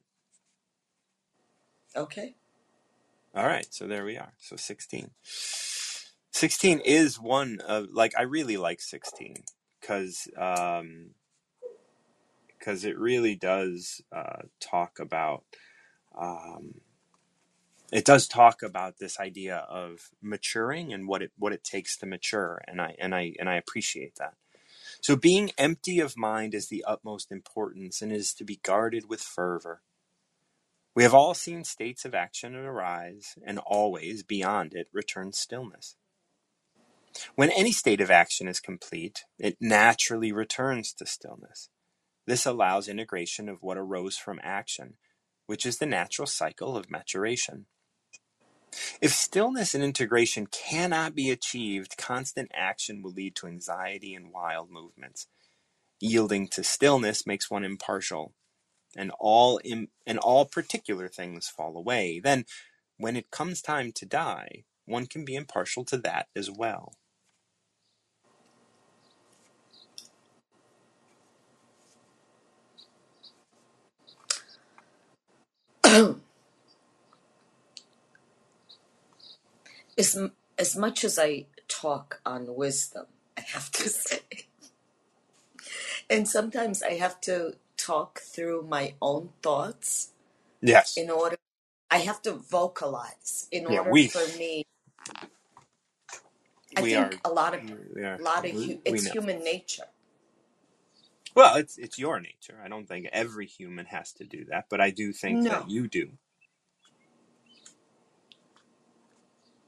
Okay. All right. So there we are. So sixteen. sixteen is one of, like, I really like sixteen because, um, because it really does uh, talk about, um, it does talk about this idea of maturing and what it, what it takes to mature. And I, and I, and I appreciate that. So being empty of mind is the utmost importance and is to be guarded with fervor. We have all seen states of action arise, and always beyond it returns stillness. When any state of action is complete, it naturally returns to stillness. This allows integration of what arose from action, which is the natural cycle of maturation. If stillness and integration cannot be achieved, constant action will lead to anxiety and wild movements. Yielding to stillness makes one impartial. And all im- and all particular things fall away. Then, when it comes time to die, one can be impartial to that as well. as, as much as I talk on wisdom, I have to say, and sometimes I have to talk through my own thoughts. Yes. In order, I have to vocalize in yeah, order we, for me. I we think are, a lot of a lot of we, it's we human nature. Well, it's it's your nature. I don't think every human has to do that, but I do think no. that you do.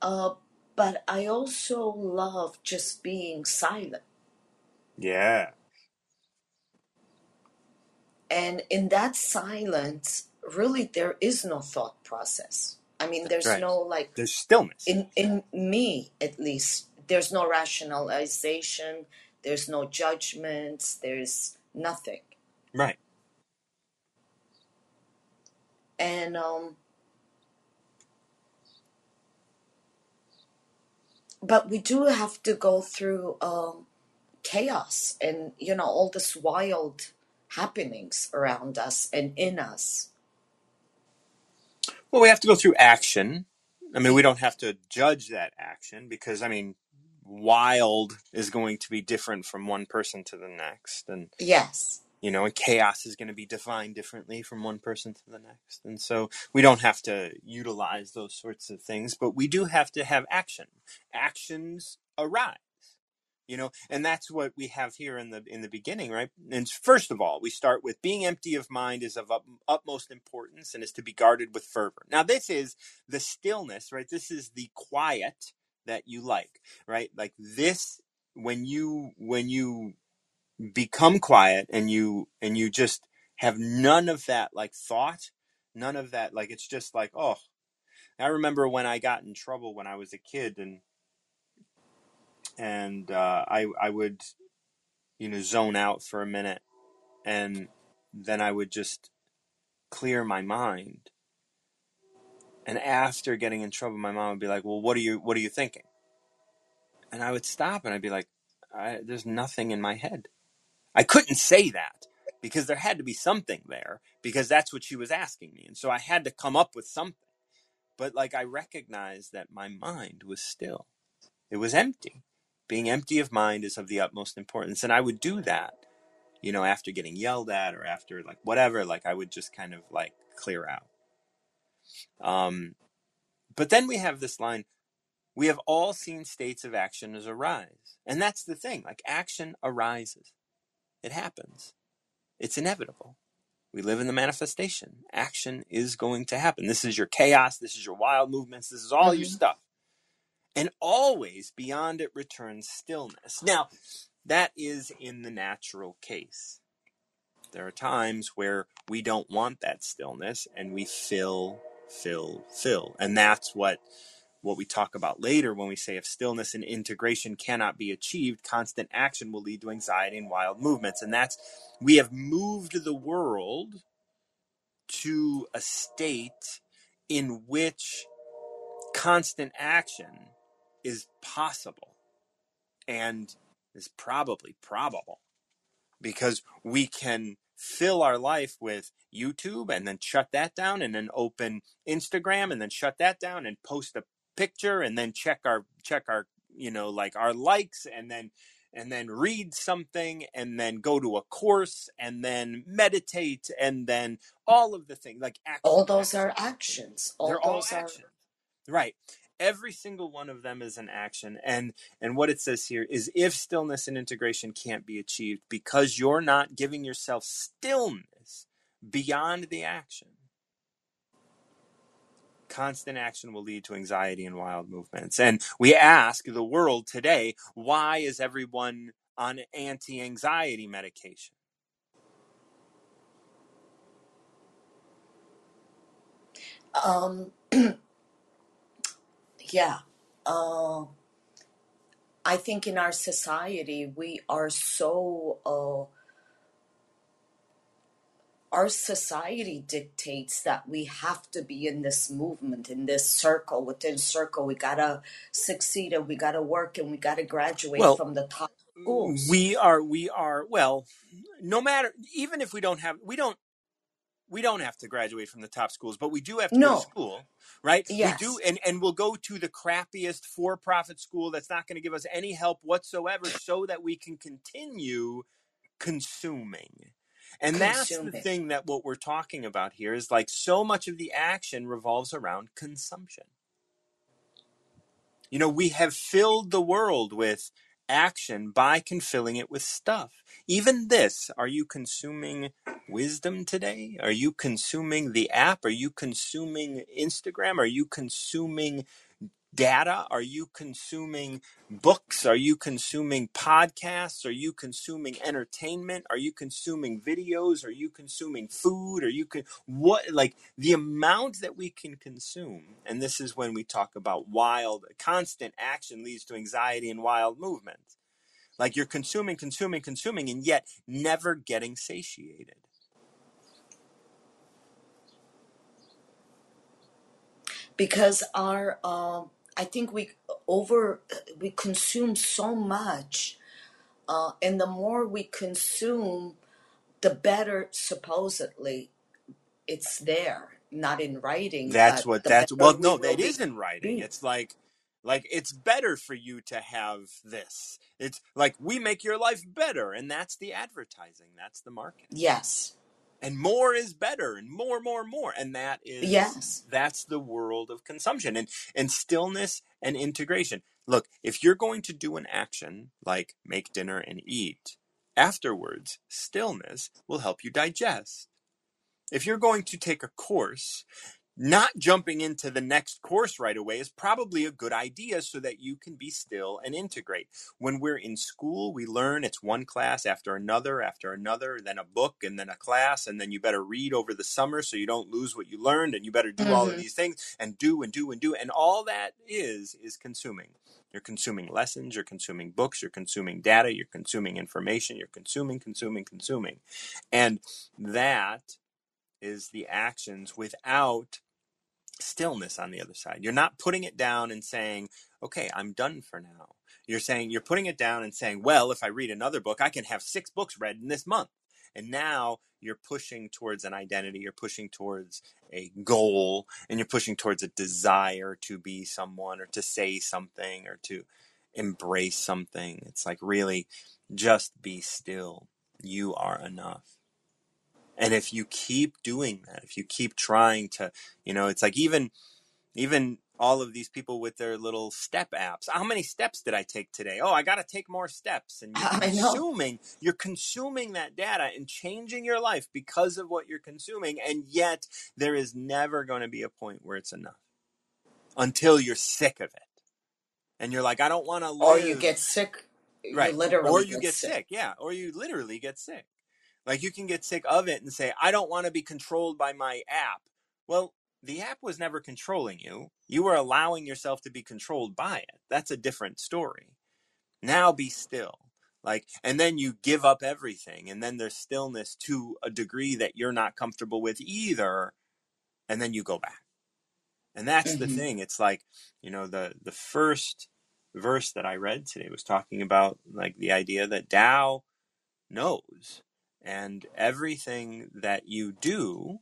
Uh, but I also love just being silent. Yeah. And in that silence, really, there is no thought process. I mean, there's right. no like... There's stillness. In, in me, at least, there's no rationalization. There's no judgments. There's nothing. Right. And um, but we do have to go through um, chaos and, you know, all this wild... happenings around us and in us. Well, we have to go through action. I mean, we don't have to judge that action because, I mean, wild is going to be different from one person to the next. And yes, you know, and chaos is going to be defined differently from one person to the next. And so we don't have to utilize those sorts of things, but we do have to have action. Actions arise. You know, and that's what we have here in the in the beginning, right? And first of all, we start with being empty of mind is of up, utmost importance and is to be guarded with fervor. Now, this is the stillness, right? This is the quiet that you like, right? Like this, when you when you become quiet and you and you just have none of that like thought, none of that like it's just like, oh, I remember when I got in trouble when I was a kid and. And uh, I I would, you know, zone out for a minute, and then I would just clear my mind, And after getting in trouble, my mom would be like, well, what are you, what are you thinking? And I would stop and I'd be like, I, there's nothing in my head. I couldn't say that because there had to be something there, because that's what she was asking me. And so I had to come up with something. But like, I recognized that my mind was still, it was empty. Being empty of mind is of the utmost importance. And I would do that, you know, after getting yelled at or after like whatever, like I would just kind of like clear out. Um, but then we have this line, we have all seen states of action as arise. And that's the thing, like action arises. It happens. It's inevitable. We live in the manifestation. Action is going to happen. This is your chaos. This is your wild movements. This is all mm-hmm. your stuff. And always beyond it returns stillness. Now, that is in the natural case. There are times where we don't want that stillness and we fill, fill, fill. And that's what, what we talk about later when we say if stillness and integration cannot be achieved, constant action will lead to anxiety and wild movements. And that's, we have moved the world to a state in which constant action is possible and is probably probable, because we can fill our life with YouTube and then shut that down and then open Instagram and then shut that down and post a picture and then check our, check our, you know, like our likes and then, and then read something and then go to a course and then meditate and then all of the things like action, all those action. Are actions. All They're those all actions. Are... Right. Every single one of them is an action. And and what it says here is if stillness and integration can't be achieved because you're not giving yourself stillness beyond the action, constant action will lead to anxiety and wild movements. And we ask the world today, why is everyone on anti-anxiety medication? Um... Yeah, uh, I think in our society, we are so, uh, our society dictates that we have to be in this movement, in this circle, within circle. We got to succeed and we got to work and we got to graduate well, from the top schools. We are, we are, well, no matter, even if we don't have, we don't, We don't have to graduate from the top schools, but we do have to no. go to school, right? Yes. We do, and, and we'll go to the crappiest for-profit school that's not going to give us any help whatsoever so that we can continue consuming. And consuming. That's the thing that what we're talking about here is like so much of the action revolves around consumption. You know, we have filled the world with action by confilling it with stuff. Even this, are you consuming wisdom today? Are you consuming the app? Are you consuming Instagram? Are you consuming data? Are you consuming books? Are you consuming podcasts? Are you consuming entertainment? Are you consuming videos? Are you consuming food? Are you con- what like the amount that we can consume? And this is when we talk about wild, constant action leads to anxiety and wild movements. Like you're consuming, consuming, consuming, and yet never getting satiated. Because our, um, I think we over, we consume so much, uh, and the more we consume, the better. Supposedly, it's there, not in writing. That's what. That's well, no, that is in writing. It's like, like it's better for you to have this. It's like we make your life better, and that's the advertising. That's the marketing. Yes. And more is better and more, more, more. And that is, yes. That's the world of consumption and, and stillness and integration. Look, if you're going to do an action like make dinner and eat, afterwards, stillness will help you digest. If you're going to take a course, not jumping into the next course right away is probably a good idea so that you can be still and integrate. When we're in school, we learn it's one class after another, after another, then a book and then a class. And then you better read over the summer so you don't lose what you learned. And you better do mm-hmm. all of these things and do and do and do. And all that is, is consuming. You're consuming lessons, you're consuming books, you're consuming data, you're consuming information, you're consuming, consuming, consuming. And that is the actions without stillness on the other side. You're not putting it down and saying, okay, I'm done for now. You're saying, you're putting it down and saying, well, if I read another book, I can have six books read in this month. And now you're pushing towards an identity, you're pushing towards a goal, and you're pushing towards a desire to be someone or to say something or to embrace something. It's like, really, just be still. You are enough. And if you keep doing that, if you keep trying to, you know, it's like even, even all of these people with their little step apps. How many steps did I take today? Oh, I got to take more steps. And you're consuming, you're consuming that data and changing your life because of what you're consuming. And yet there is never going to be a point where it's enough until you're sick of it. And you're like, I don't want to live. Or you get sick. Right. You literally or you get, get sick. sick. Yeah. Or you literally get sick. Like you can get sick of it and say, I don't want to be controlled by my app. Well, the app was never controlling you. You were allowing yourself to be controlled by it. That's a different story. Now be still. Like, and then you give up everything. And then there's stillness to a degree that you're not comfortable with either. And then you go back. And that's mm-hmm. the thing. It's like, you know, the, the first verse that I read today was talking about like the idea that Tao knows. And everything that you do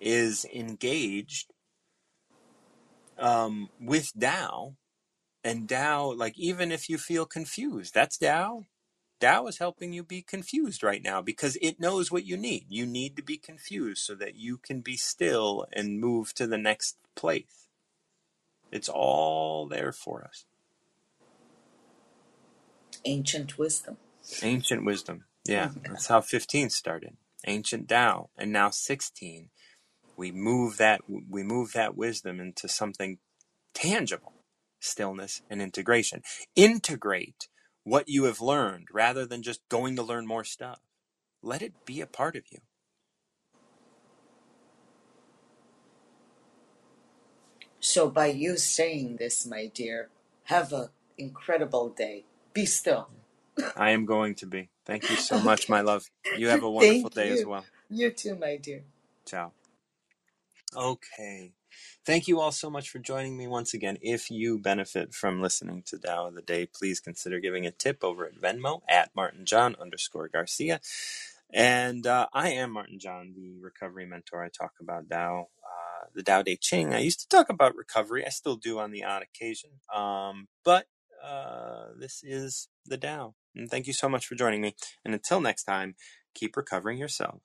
is engaged um, with Tao. And Tao, like, even if you feel confused, that's Tao. Tao is helping you be confused right now because it knows what you need. You need to be confused so that you can be still and move to the next place. It's all there for us. Ancient wisdom. Ancient wisdom. Yeah, that's how fifteen started. Ancient Tao, and now sixteen. We move that we move that wisdom into something tangible, stillness and integration. Integrate what you have learned rather than just going to learn more stuff. Let it be a part of you. So by you saying this, my dear, have an incredible day. Be still. I am going to be. Thank you so much, okay. My love. You have a wonderful day as well. You too, my dear. Ciao. Okay. Thank you all so much for joining me once again. If you benefit from listening to Tao of the Day, please consider giving a tip over at Venmo at Martin John underscore Garcia. And uh, I am Martin John, the recovery mentor. I talk about Tao, uh, the Tao Te Ching. I used to talk about recovery. I still do on the odd occasion. Um, but uh, this is the Tao. And thank you so much for joining me. And until next time, keep recovering yourself.